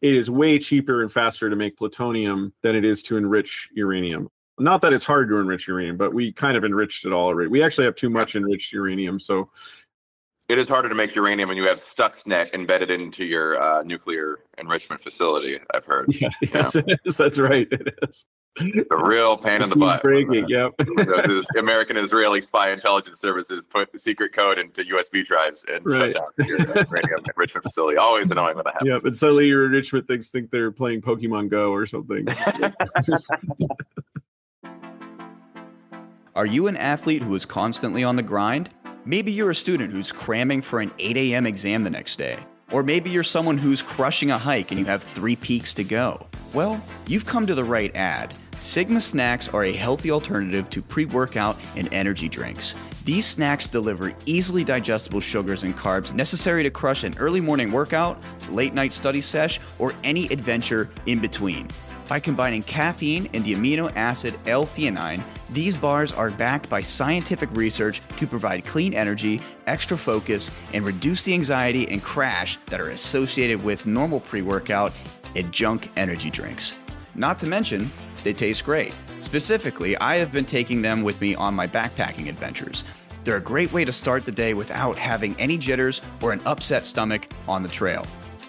It is way cheaper and faster to make plutonium than it is to enrich uranium. Not that it's hard to enrich uranium, but we kind of enriched it all already. We actually have too much enriched uranium, so. It is harder to make uranium when you have Stuxnet embedded into your uh, nuclear enrichment facility, I've heard. Yeah, yes, know? It is. That's right. It is. It's a real pain in the butt. Breaking, yep. American Israeli spy intelligence services put the secret code into U S B drives and right. shut down your uh, uranium enrichment facility. Always annoying when that happens. Yep, and suddenly your enrichment things think they're playing Pokemon Go or something. Are you an athlete who is constantly on the grind? Maybe you're a student who's cramming for an eight a.m. exam the next day. Or maybe you're someone who's crushing a hike and you have three peaks to go. Well, you've come to the right ad. Sigma Snacks are a healthy alternative to pre-workout and energy drinks. These snacks deliver easily digestible sugars and carbs necessary to crush an early morning workout, late night study sesh, or any adventure in between. By combining caffeine and the amino acid L-theanine, these bars are backed by scientific research to provide clean energy, extra focus, and reduce the anxiety and crash that are associated with normal pre-workout and junk energy drinks. Not to mention, they taste great. Specifically, I have been taking them with me on my backpacking adventures. They're a great way to start the day without having any jitters or an upset stomach on the trail.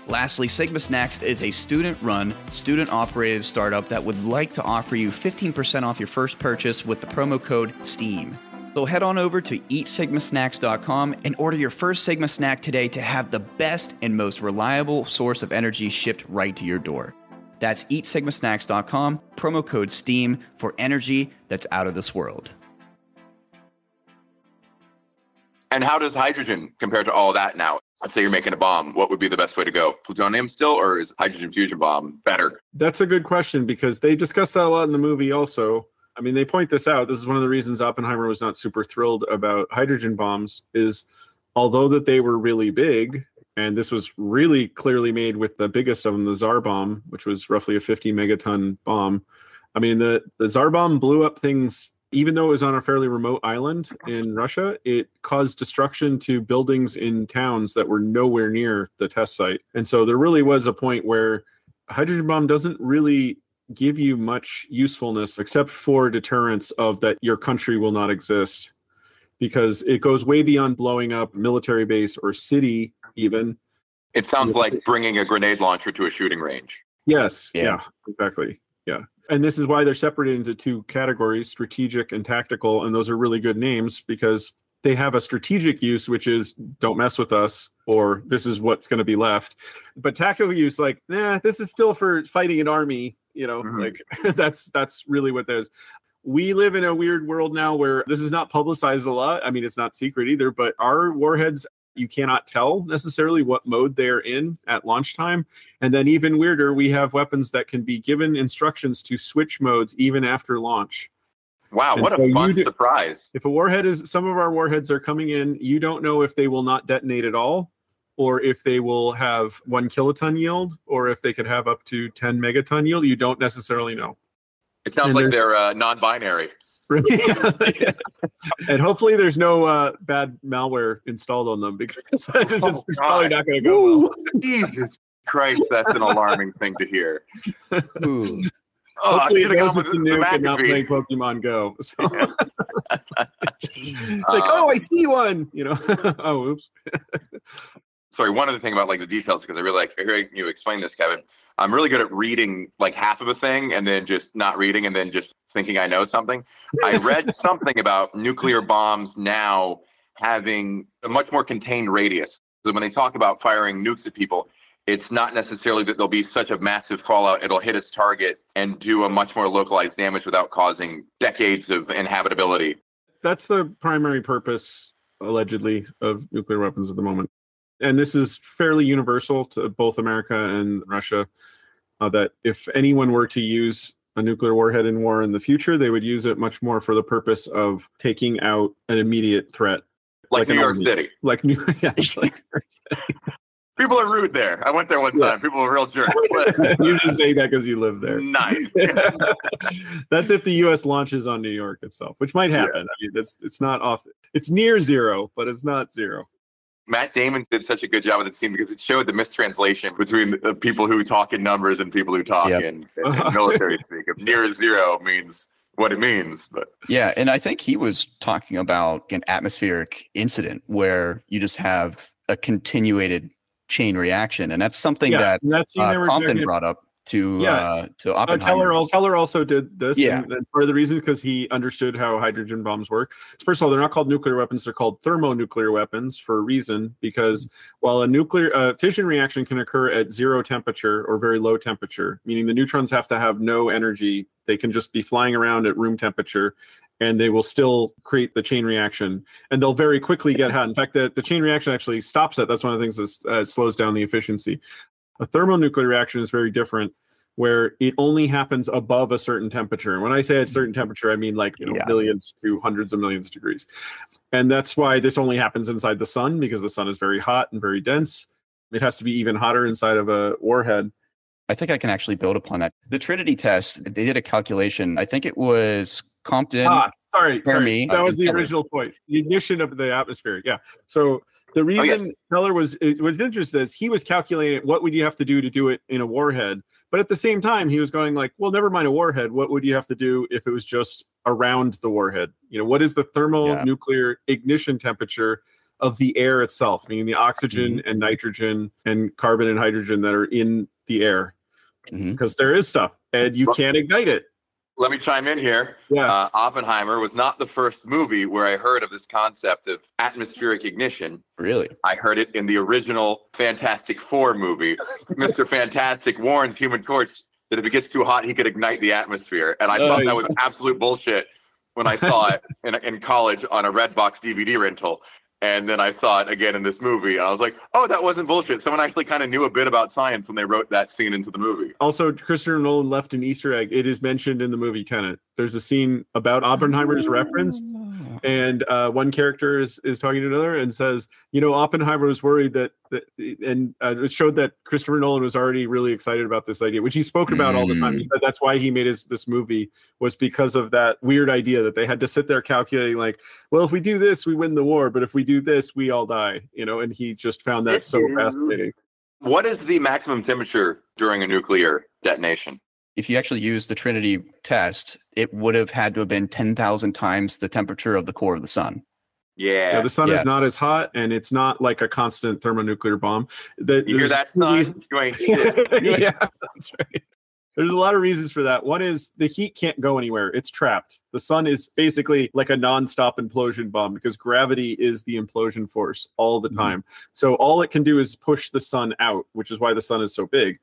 Lastly, Sigma Snacks is a student-run, student-operated startup that would like to offer you fifteen percent off your first purchase with the promo code STEAM. So head on over to eat sigma snacks dot com and order your first Sigma Snack today to have the best and most reliable source of energy shipped right to your door. That's eat sigma snacks dot com, promo code STEAM for energy that's out of this world. And how does hydrogen compare to all that now? Let's say you're making a bomb. What would be the best way to go? Plutonium still, or is hydrogen fusion bomb better? That's a good question because they discussed that a lot in the movie also. I mean, they point this out. This is one of the reasons Oppenheimer was not super thrilled about hydrogen bombs is although that they were really big, and this was really clearly made with the biggest of them, the Tsar bomb, which was roughly a fifty megaton bomb. I mean, the, the Tsar bomb blew up things. Even though it was on a fairly remote island in Russia, it caused destruction to buildings in towns that were nowhere near the test site. And so there really was a point where a hydrogen bomb doesn't really give you much usefulness except for deterrence of that your country will not exist because it goes way beyond blowing up military base or city even. It sounds like bringing a grenade launcher to a shooting range. Yes. Yeah, yeah, exactly. Yeah. And this is why they're separated into two categories, strategic and tactical. And those are really good names because they have a strategic use, which is don't mess with us, or this is what's going to be left. But tactical use, like, nah, this is still for fighting an army. You know, mm-hmm. like that's that's really what that is. we live in a weird world now where this is not publicized a lot. I mean, it's not secret either, but our warheads, you cannot tell necessarily what mode they're in at launch time. And then even weirder, we have weapons that can be given instructions to switch modes even after launch. Wow, and what so a fun do, surprise. If a warhead is, some of our warheads are coming in, you don't know if they will not detonate at all, or if they will have one kiloton yield, or if they could have up to ten megaton yield. You don't necessarily know. It sounds and like they're uh, non-binary. And hopefully there's no uh, bad malware installed on them, because it's, oh, it's probably not going to go well. Jesus Christ, that's an alarming thing to hear. Ooh. Oh, hopefully it knows it's a nuke and not playing Pokemon Go. So. Yeah. Like, oh, I see one. You know, oh, oops. Sorry, one other thing about like the details, because I really like hearing you explain this, Kevin. I'm really good at reading like half of a thing and then just not reading and then just thinking I know something. I read something about nuclear bombs now having a much more contained radius. So when they talk about firing nukes at people, it's not necessarily that there'll be such a massive fallout. It'll hit its target and do a much more localized damage without causing decades of inhabitability. That's the primary purpose, allegedly, of nuclear weapons at the moment. And this is fairly universal to both America and Russia, uh, that if anyone were to use a nuclear warhead in war in the future, they would use it much more for the purpose of taking out an immediate threat. Like, like New York City. Like New yeah, like York City. People are rude there. I went there one time. Yeah. People are real jerks. You just say that because you live there. Nice. That's if the U S launches on New York itself, which might happen. Yeah. I mean, that's it's not off. It's near zero, but it's not zero. Matt Damon did such a good job with it scene because it showed the mistranslation between the people who talk in numbers and people who talk yep. in, in, in military speak. If near zero means what it means. But yeah, and I think he was talking about an atmospheric incident where you just have a continuated chain reaction, and that's something yeah, that, and that scene uh, Compton brought up to yeah. uh, to Oppenheimer. Uh, Teller, Teller also did this, yeah. and, and part of the reason because he understood how hydrogen bombs work. First of all, they're not called nuclear weapons; they're called thermonuclear weapons for a reason. Because while a nuclear uh, fission reaction can occur at zero temperature or very low temperature, meaning the neutrons have to have no energy, they can just be flying around at room temperature, and they will still create the chain reaction, and they'll very quickly get hot. In fact, the, the chain reaction actually stops it. That's one of the things that uh, slows down the efficiency. A thermonuclear reaction is very different, where it only happens above a certain temperature. And when I say a certain temperature, I mean like you know, yeah. millions to hundreds of millions of degrees. And that's why this only happens inside the sun, because the sun is very hot and very dense. It has to be even hotter inside of a warhead. I think I can actually build upon that. The Trinity test, they did a calculation. I think it was Compton. Ah, sorry, Fermi, sorry. That uh, was the Teller. Original point. The ignition of the atmosphere. Yeah. So the reason oh, yes. Teller was, it was interesting is he was calculating what would you have to do to do it in a warhead. But at the same time, he was going like, well, never mind a warhead. What would you have to do if it was just around the warhead? You know, what is the thermonuclear yeah. ignition temperature of the air itself, meaning the oxygen mm-hmm. and nitrogen and carbon and hydrogen that are in the air? Because mm-hmm. there is stuff, and you can't ignite it. Let me chime in here. Yeah. Uh, Oppenheimer was not the first movie where I heard of this concept of atmospheric ignition. Really? I heard it in the original Fantastic Four movie. Mister Fantastic warns Human Torch that if it gets too hot, he could ignite the atmosphere. And I oh, thought yeah. that was absolute bullshit when I saw it in, in college on a Redbox D V D rental. And then I saw it again in this movie. I was like, oh, that wasn't bullshit. Someone actually kind of knew a bit about science when they wrote that scene into the movie. Also, Christopher Nolan left an Easter egg. It is mentioned in the movie Tenet. There's a scene about Oppenheimer's referenced. And uh, one character is, is talking to another and says, you know, Oppenheimer was worried that, that and uh, it showed that Christopher Nolan was already really excited about this idea, which he spoke about mm. all the time. He said that's why he made his, this movie, was because of that weird idea that they had to sit there calculating like, well, if we do this, we win the war. But if we do this, we all die, you know, and he just found that it's so fascinating. What is the maximum temperature during a nuclear detonation? If you actually use the Trinity test, it would have had to have been ten thousand times the temperature of the core of the sun. Yeah. So the sun yeah. is not as hot, and it's not like a constant thermonuclear bomb. The, you hear that, sun? You ain't shit. Yeah, that's right. There's a lot of reasons for that. One is the heat can't go anywhere. It's trapped. The sun is basically like a nonstop implosion bomb, because gravity is the implosion force all the time. Mm-hmm. So all it can do is push the sun out, which is why the sun is so big.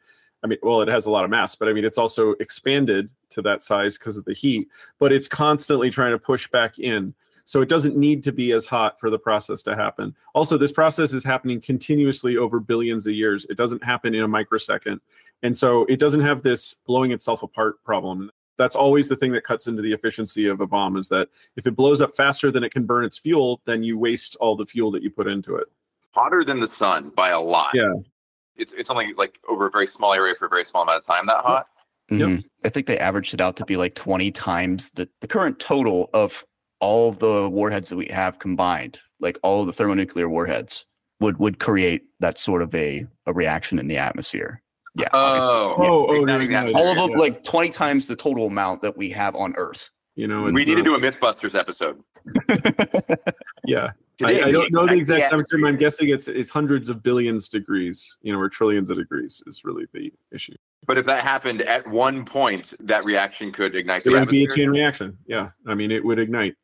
I mean, well, it has a lot of mass, but I mean, it's also expanded to that size because of the heat, but it's constantly trying to push back in. So it doesn't need to be as hot for the process to happen. Also, this process is happening continuously over billions of years. It doesn't happen in a microsecond. And so it doesn't have this blowing itself apart problem. That's always the thing that cuts into the efficiency of a bomb, is that if it blows up faster than it can burn its fuel, then you waste all the fuel that you put into it. Hotter than the sun by a lot. Yeah. It's it's only like over a very small area for a very small amount of time that hot. Mm-hmm. Yep. I think they averaged it out to be like twenty times the, the current total of all of the warheads that we have combined, like all of the thermonuclear warheads, would would create that sort of a, a reaction in the atmosphere. Yeah. Oh, yeah. oh, oh exactly. no, no, all of them, yeah. Like twenty times the total amount that we have on Earth. You know, we need not... to do a MythBusters episode. yeah, Today, I, I don't know the exact time. I'm guessing it's it's hundreds of billions degrees, you know, or trillions of degrees is really the issue. But if that happened at one point, that reaction could ignite. It would be a chain reaction. Yeah, I mean, it would ignite.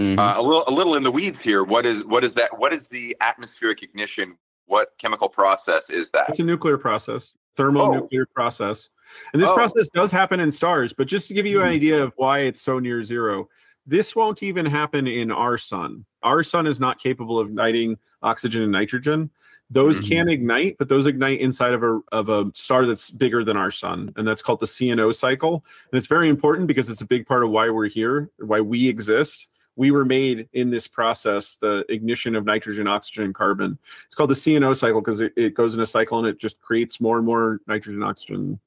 Mm-hmm. Uh, a little, a little in the weeds here. What is what is that? What is the atmospheric ignition? What chemical process is that? It's a nuclear process, thermonuclear oh. process. And this oh. process does happen in stars, but just to give you an idea of why it's so near zero, this won't even happen in our sun. Our sun is not capable of igniting oxygen and nitrogen. Those mm-hmm. can ignite, but those ignite inside of a of a star that's bigger than our sun, and that's called the C N O cycle. And it's very important because it's a big part of why we're here, why we exist. We were made in this process, the ignition of nitrogen, oxygen, and carbon. It's called the C N O cycle because it, it goes in a cycle and it just creates more and more nitrogen, oxygen.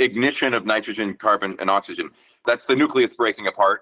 Ignition of nitrogen, carbon, and oxygen. That's the nucleus breaking apart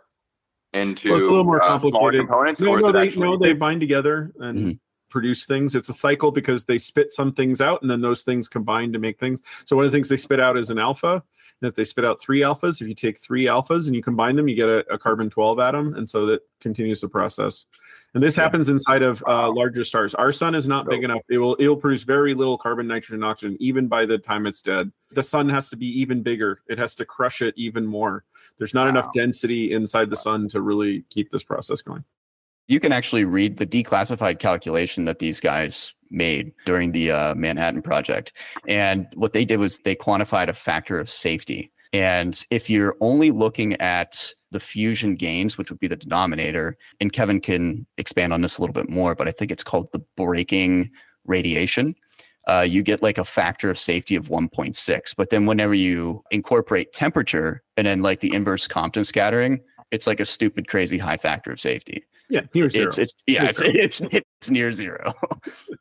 into well, it's a little more uh, complicated components. No, or no, they, no they bind together and mm-hmm. produce things. It's a cycle because they spit some things out and then those things combine to make things. So one of the things they spit out is an alpha. And if they spit out three alphas, if you take three alphas and you combine them, you get a, a carbon twelve atom. And so that continues the process. And this yeah. happens inside of uh, larger stars. Our sun is not big enough. It will it will produce very little carbon, nitrogen, oxygen, even by the time it's dead. The sun has to be even bigger. It has to crush it even more. There's not wow. enough density inside the sun to really keep this process going. You can actually read the declassified calculation that these guys made during the uh, Manhattan Project. And what they did was they quantified a factor of safety. And if you're only looking at the fusion gains, which would be the denominator, and Kevin can expand on this a little bit more, but I think it's called the braking radiation, uh, you get like a factor of safety of one point six. But then whenever you incorporate temperature and then like the inverse Compton scattering, it's like a stupid, crazy high factor of safety. Yeah, near zero. It's, it's, yeah, near it's, zero. It's, it's it's near zero,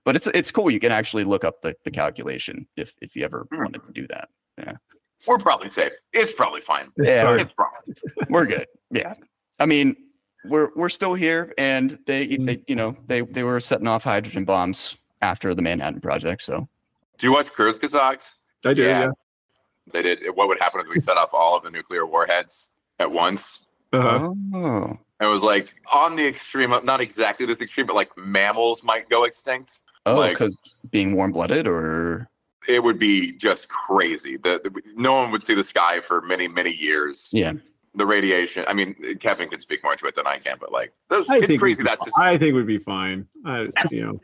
but it's it's cool. You can actually look up the, the calculation if if you ever mm. wanted to do that. Yeah, we're probably safe. It's probably fine. It's yeah, fine. It's probably we're good. Yeah, I mean we're we're still here, and they, mm. they you know they they were setting off hydrogen bombs after the Manhattan Project. So, do you watch Kurzgesagt? I do. Yeah. yeah, they did. What would happen if we set off all of the nuclear warheads at once? Uh-huh. Oh. It was like on the extreme, not exactly this extreme, but like mammals might go extinct. Oh, because like, being warm-blooded or? It would be just crazy. The, the, no one would see the sky for many, many years. Yeah. The radiation. I mean, Kevin could speak more to it than I can, but like, those, I it's think crazy. That's just, I think we'd be fine. I, you know.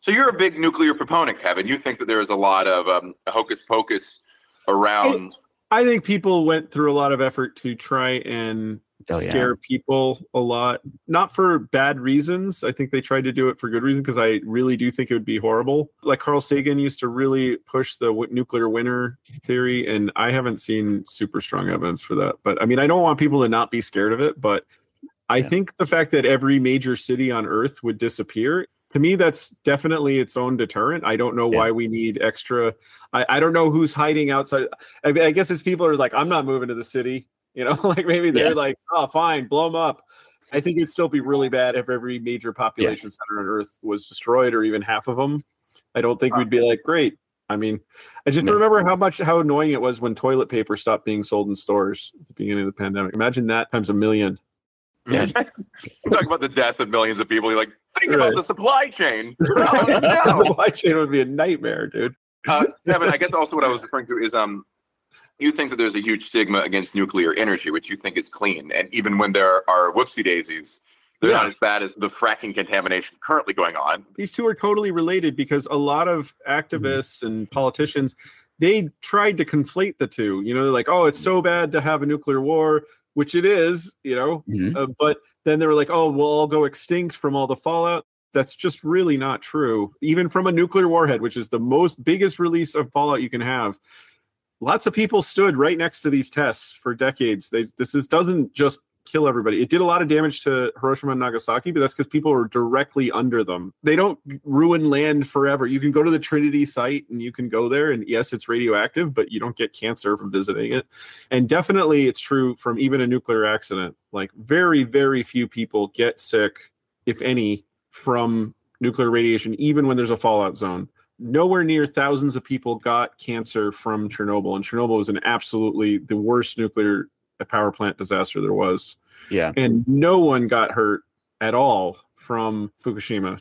So you're a big nuclear proponent, Kevin. You think that there is a lot of um, hocus pocus around. I, I think people went through a lot of effort to try and Oh, yeah. scare people a lot, not for bad reasons. I think they tried to do it for good reason because I really do think it would be horrible. Like Carl Sagan used to really push the w- nuclear winter theory, and I haven't seen super strong evidence for that. But I mean, I don't want people to not be scared of it, but I yeah. think the fact that every major city on Earth would disappear, to me, that's definitely its own deterrent. I don't know why yeah. we need extra. I, I don't know who's hiding outside. I, I guess it's people are like, I'm not moving to the city. You know, like maybe they're yeah. like, oh, fine, blow them up. I think it'd still be really bad if every major population yeah. center on Earth was destroyed, or even half of them. I don't think we'd be like, great. I mean, I just no. remember how much, how annoying it was when toilet paper stopped being sold in stores at the beginning of the pandemic. Imagine that times a million. Yeah. Talk about the death of millions of people. You're like, think right. about the supply chain. No, no. The supply chain would be a nightmare, dude. uh, Kevin, I guess also what I was referring to is, um, you think that there's a huge stigma against nuclear energy, which you think is clean. And even when there are whoopsie daisies, they're yeah. not as bad as the fracking contamination currently going on. These two are totally related because a lot of activists mm-hmm. and politicians, they tried to conflate the two. You know, they're like, oh, it's so bad to have a nuclear war, which it is, you know, mm-hmm. uh, but then they were like, oh, we'll all go extinct from all the fallout. That's just really not true. Even from a nuclear warhead, which is the most biggest release of fallout you can have, lots of people stood right next to these tests for decades. They, this is, doesn't just kill everybody. It did a lot of damage to Hiroshima and Nagasaki, but that's because people were directly under them. They don't ruin land forever. You can go to the Trinity site and you can go there, and yes, it's radioactive, but you don't get cancer from visiting it. And definitely it's true from even a nuclear accident. Like very, very few people get sick, if any, from nuclear radiation, even when there's a fallout zone. Nowhere near thousands of people got cancer from Chernobyl, and Chernobyl was an absolutely the worst nuclear power plant disaster there was. Yeah. And no one got hurt at all from Fukushima.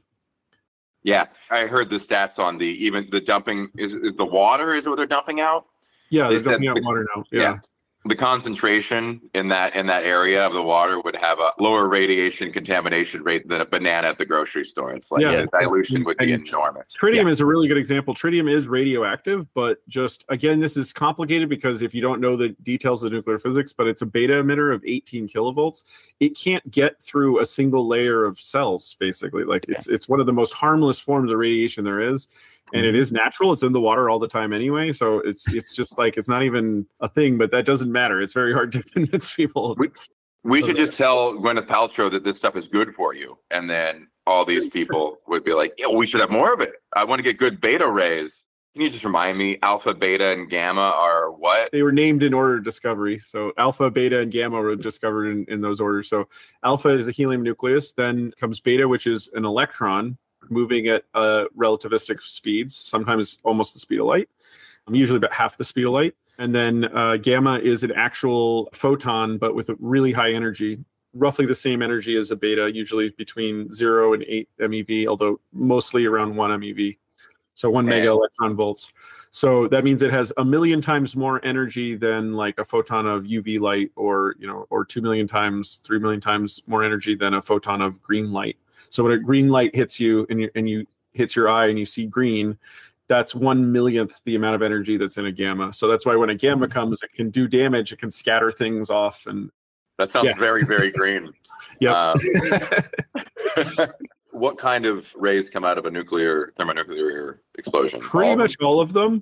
Yeah. I heard the stats on the, even the dumping is, is the water, is it what they're dumping out? Yeah. They're dumping out the, water now. Yeah. yeah. The concentration in that in that area of the water would have a lower radiation contamination rate than a banana at the grocery store. It's like yeah. the dilution would be and enormous. Tritium yeah. is a really good example. Tritium is radioactive, but just, again, this is complicated because if you don't know the details of nuclear physics, but it's a beta emitter of eighteen kilovolts. It can't get through a single layer of cells, basically. Like yeah. it's it's one of the most harmless forms of radiation there is. And it is natural. It's in the water all the time anyway. So it's it's just like, it's not even a thing, but that doesn't matter. It's very hard to convince people. We, we should just tell Gwyneth Paltrow that this stuff is good for you. And then all these people would be like, yeah, we should have more of it. I want to get good beta rays. Can you just remind me, alpha, beta, and gamma are what? They were named in order of discovery. So alpha, beta, and gamma were discovered in, in those orders. So alpha is a helium nucleus. Then comes beta, which is an electron moving at uh, relativistic speeds, sometimes almost the speed of light, um, usually about half the speed of light. And then uh, gamma is an actual photon, but with a really high energy, roughly the same energy as a beta, usually between zero and eight MeV, although mostly around one MeV. So one mega electron volts. So that means it has a million times more energy than like a photon of U V light, or, you know, or two million times, three million times more energy than a photon of green light. So when a green light hits you and you, and you hits your eye and you see green, that's one millionth the amount of energy that's in a gamma. So that's why when a gamma comes, it can do damage. It can scatter things off. And that sounds yeah. very, very green. yeah. Um, what kind of rays come out of a nuclear thermonuclear explosion? Pretty all much of all of them.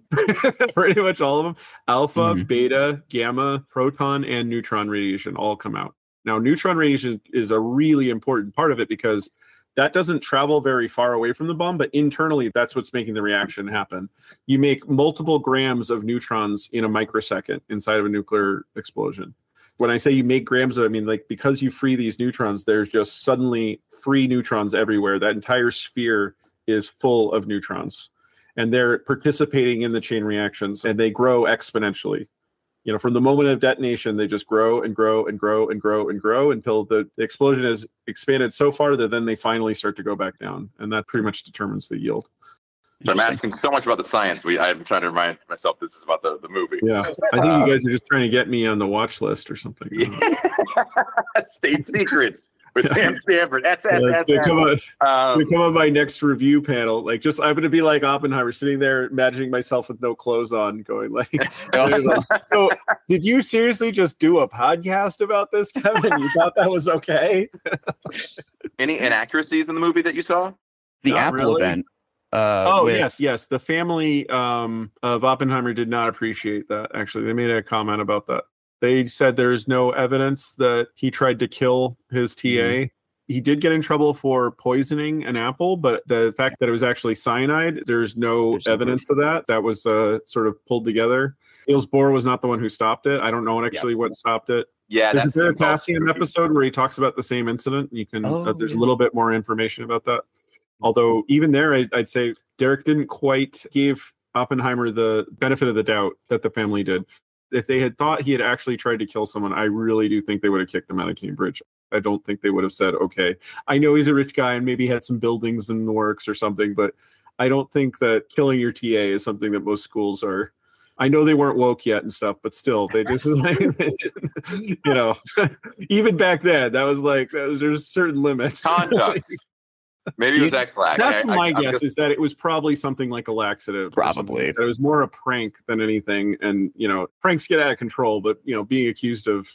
Pretty much all of them. Alpha, mm-hmm. beta, gamma, proton, and neutron radiation all come out. Now, neutron radiation is a really important part of it because that doesn't travel very far away from the bomb, but internally, that's what's making the reaction happen. You make multiple grams of neutrons in a microsecond inside of a nuclear explosion. When I say you make grams of, I mean, like, because you free these neutrons, there's just suddenly free neutrons everywhere. That entire sphere is full of neutrons, and they're participating in the chain reactions, and they grow exponentially. You know, from the moment of detonation, they just grow and grow and grow and grow and grow until the explosion has expanded so far that then they finally start to go back down. And that pretty much determines the yield. I'm asking so much about the science. We, I'm trying to remind myself this is about the, the movie. Yeah, I think um, you guys are just trying to get me on the watch list or something. Yeah. State Secrets with yeah. Sam Stanford. That's yeah, that's gonna come on. Um, gonna come on my next review panel. Like, just I'm gonna be like Oppenheimer, sitting there imagining myself with no clothes on, going like, "So, did you seriously just do a podcast about this, Kevin? You thought that was okay?" Any inaccuracies in the movie that you saw? The not Apple really. Event. Uh, oh with... yes, yes. The family um, of Oppenheimer did not appreciate that. Actually, they made a comment about that. They said there is no evidence that he tried to kill his T A. Mm-hmm. He did get in trouble for poisoning an apple, but the fact that it was actually cyanide, there's no there's evidence of that. That was uh, sort of pulled together. Niels Bohr was not the one who stopped it. I don't know actually yeah. what stopped it. Yeah, there's a Veritasium episode where he talks about the same incident. You can oh, uh, there's yeah. a little bit more information about that. Although even there, I, I'd say Derek didn't quite give Oppenheimer the benefit of the doubt that the family did. If they had thought he had actually tried to kill someone, I really do think they would have kicked him out of Cambridge. I don't think they would have said, okay, I know he's a rich guy and maybe had some buildings in the works or something, but I don't think that killing your T A is something that most schools are. I know they weren't woke yet and stuff, but still, they just, like, you know, even back then, that was like, that was, there's certain limits. Conduct. Maybe it was X-Lax. That's I, my I, guess, just... is that it was probably something like a laxative. Probably. It was more a prank than anything. And, you know, pranks get out of control, but, you know, being accused of...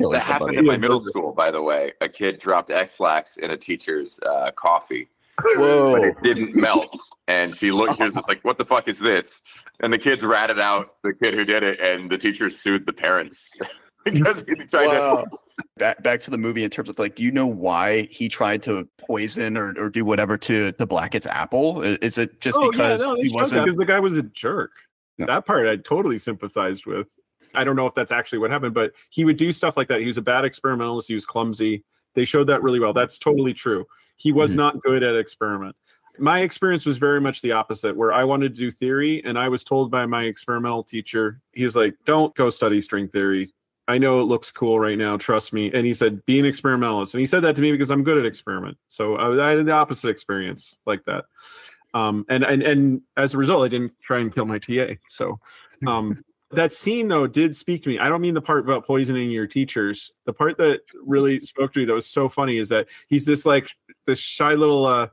That happened in my middle school, by the way. A kid dropped X-Lax in a teacher's uh, coffee. Whoa. But it didn't melt. And she looked, she was just like, what the fuck is this? And the kids ratted out the kid who did it, and the teacher sued the parents. Because he tried wow. to... Back back to the movie in terms of, like, do you know why he tried to poison or, or do whatever to, to Blackett's apple? Is, is it just oh, because yeah, no, he wasn't? Because the guy was a jerk. No. That part I totally sympathized with. I don't know if that's actually what happened, but he would do stuff like that. He was a bad experimentalist. He was clumsy. They showed that really well. That's totally true. He was mm-hmm. not good at experiment. My experience was very much the opposite, where I wanted to do theory, and I was told by my experimental teacher, he was like, don't go study string theory. I know it looks cool right now, trust me. And he said, be an experimentalist. And he said that to me because I'm good at experiment. So I, I had the opposite experience like that. Um, and, and and as a result, I didn't try and kill my T A. So um, that scene, though, did speak to me. I don't mean the part about poisoning your teachers. The part that really spoke to me that was so funny is that he's this, like, this shy little uh,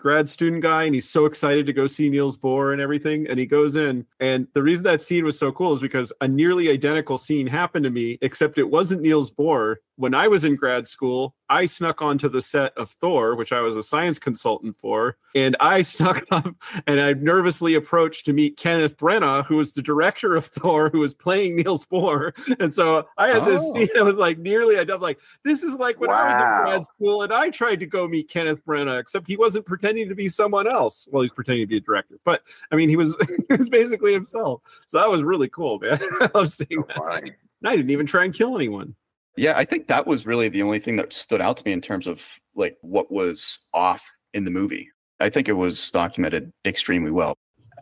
grad student guy, and he's so excited to go see Niels Bohr and everything, and he goes in, and the reason that scene was so cool is because a nearly identical scene happened to me, except it wasn't Niels Bohr. When I was in grad school, I snuck onto the set of Thor, which I was a science consultant for, and I snuck up and I nervously approached to meet Kenneth Branagh, who was the director of Thor, who was playing Niels Bohr. And so I had oh. this scene that was like nearly, I'm like, this is like when wow. I was in grad school and I tried to go meet Kenneth Branagh, except he wasn't pretending to be someone else. Well, he's pretending to be a director, but I mean, he was, he was basically himself. So that was really cool, man. I love seeing that oh, scene. And I didn't even try and kill anyone. Yeah, I think that was really the only thing that stood out to me in terms of like what was off in the movie. I think it was documented extremely well.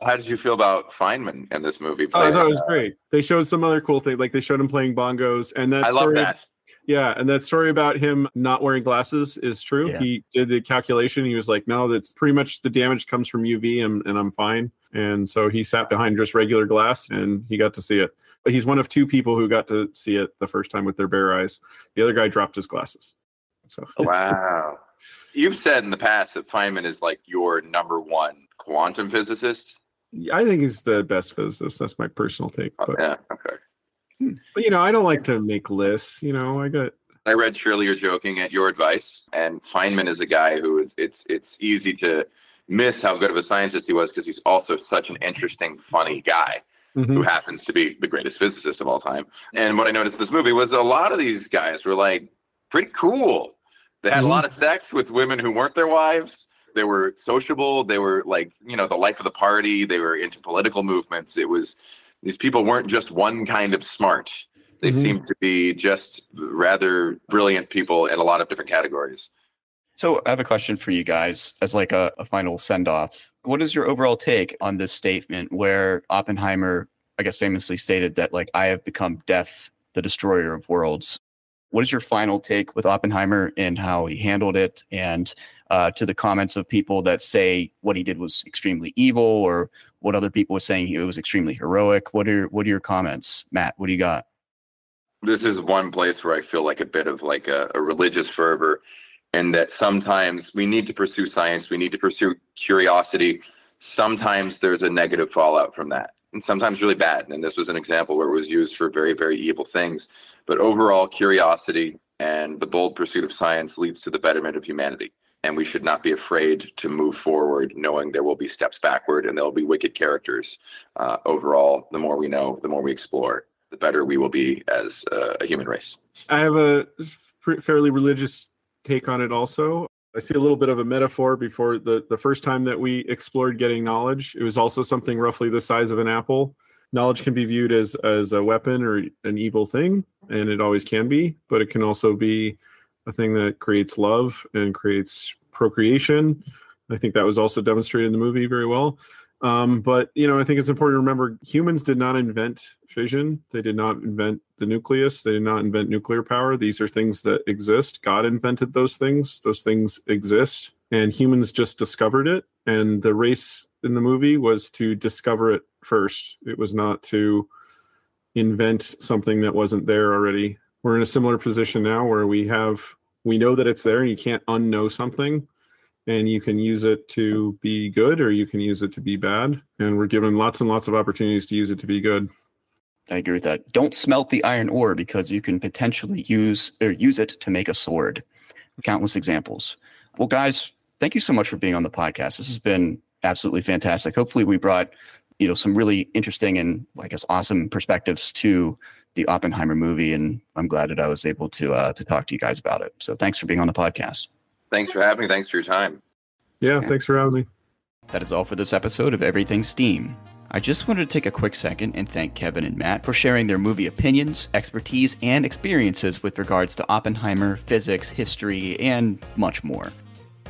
How did you feel about Feynman in this movie? Playing, oh, that was uh, great. They showed some other cool thing, like they showed him playing bongos, and that I story, love that. Yeah, and that story about him not wearing glasses is true. Yeah. He did the calculation. He was like, "No, that's pretty much the damage comes from U V, and, and I'm fine." And so he sat behind just regular glass and he got to see it. But he's one of two people who got to see it the first time with their bare eyes. The other guy dropped his glasses. So wow. You've said in the past that Feynman is like your number one quantum physicist. I think he's the best physicist. That's my personal take. But, oh, yeah, okay. But, you know, I don't like to make lists. You know, I got... I read Surely You're Joking at your advice. And Feynman is a guy who is, it's, it's easy to... miss how good of a scientist he was because he's also such an interesting, funny guy mm-hmm. who happens to be the greatest physicist of all time. And what I noticed in this movie was a lot of these guys were like pretty cool. They had mm-hmm. a lot of sex with women who weren't their wives. They were sociable. They were like, you know, the life of the party. They were into political movements. It was, these people weren't just one kind of smart. They mm-hmm. seemed to be just rather brilliant people in a lot of different categories. So I have a question for you guys as like a, a final send-off. What is your overall take on this statement where Oppenheimer, I guess, famously stated that, like, I have become death, the destroyer of worlds. What is your final take with Oppenheimer and how he handled it? And uh, to the comments of people that say what he did was extremely evil or what other people were saying it was extremely heroic. What are, what are your comments? Matt, what do you got? This is one place where I feel like a bit of like a, a religious fervor. And that sometimes we need to pursue science, we need to pursue curiosity. Sometimes there's a negative fallout from that, and sometimes really bad. And this was an example where it was used for very, very evil things. But overall, curiosity and the bold pursuit of science leads to the betterment of humanity. And we should not be afraid to move forward, knowing there will be steps backward and there'll be wicked characters. Uh, overall, the more we know, the more we explore, the better we will be as uh, a human race. I have a fairly religious take on it also. I see a little bit of a metaphor before the, the first time that we explored getting knowledge. It was also something roughly the size of an apple. Knowledge can be viewed as, as a weapon or an evil thing, and it always can be, but it can also be a thing that creates love and creates procreation. I think that was also demonstrated in the movie very well. Um, but, you know, I think it's important to remember humans did not invent fission. They did not invent the nucleus. They did not invent nuclear power. These are things that exist. God invented those things. Those things exist. And humans just discovered it. And the race in the movie was to discover it first. It was not to invent something that wasn't there already. We're in a similar position now where we have, we know that it's there and you can't unknow something. and you can use it to be good or you can use it to be bad. And we're given lots and lots of opportunities to use it to be good. I agree with that. Don't smelt the iron ore because you can potentially use or use it to make a sword. Countless examples. Well, guys, thank you so much for being on the podcast. This has been absolutely fantastic. Hopefully we brought, you know, some really interesting and I guess awesome perspectives to the Oppenheimer movie. And I'm glad that I was able to, uh, to talk to you guys about it. So thanks for being on the podcast. Thanks for having me. Thanks for your time. Yeah, yeah. Thanks for having me. That is all for this episode of Everything STEAM. I just wanted to take a quick second and thank Kevin and Matt for sharing their movie opinions, expertise, and experiences with regards to Oppenheimer, physics, history, and much more.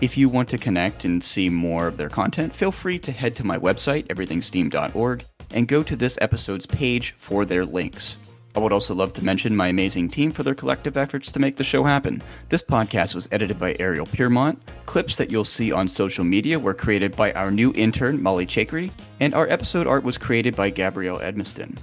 If you want to connect and see more of their content, feel free to head to my website, everything steam dot org, and go to this episode's page for their links. I would also love to mention my amazing team for their collective efforts to make the show happen. This podcast was edited by Ariel Piermont. Clips that you'll see on social media were created by our new intern, Molly Chakery, and our episode art was created by Gabrielle Edmiston.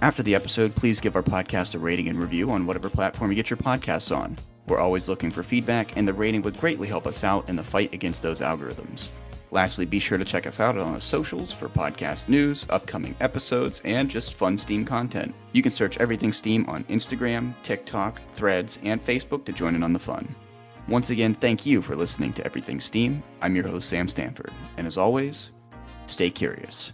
After the episode, please give our podcast a rating and review on whatever platform you get your podcasts on. We're always looking for feedback, and the rating would greatly help us out in the fight against those algorithms. Lastly, be sure to check us out on the socials for podcast news, upcoming episodes, and just fun STEAM content. You can search Everything STEAM on Instagram, TikTok, Threads, and Facebook to join in on the fun. Once again, thank you for listening to Everything STEAM. I'm your host, Sam Stanford, and as always, stay curious.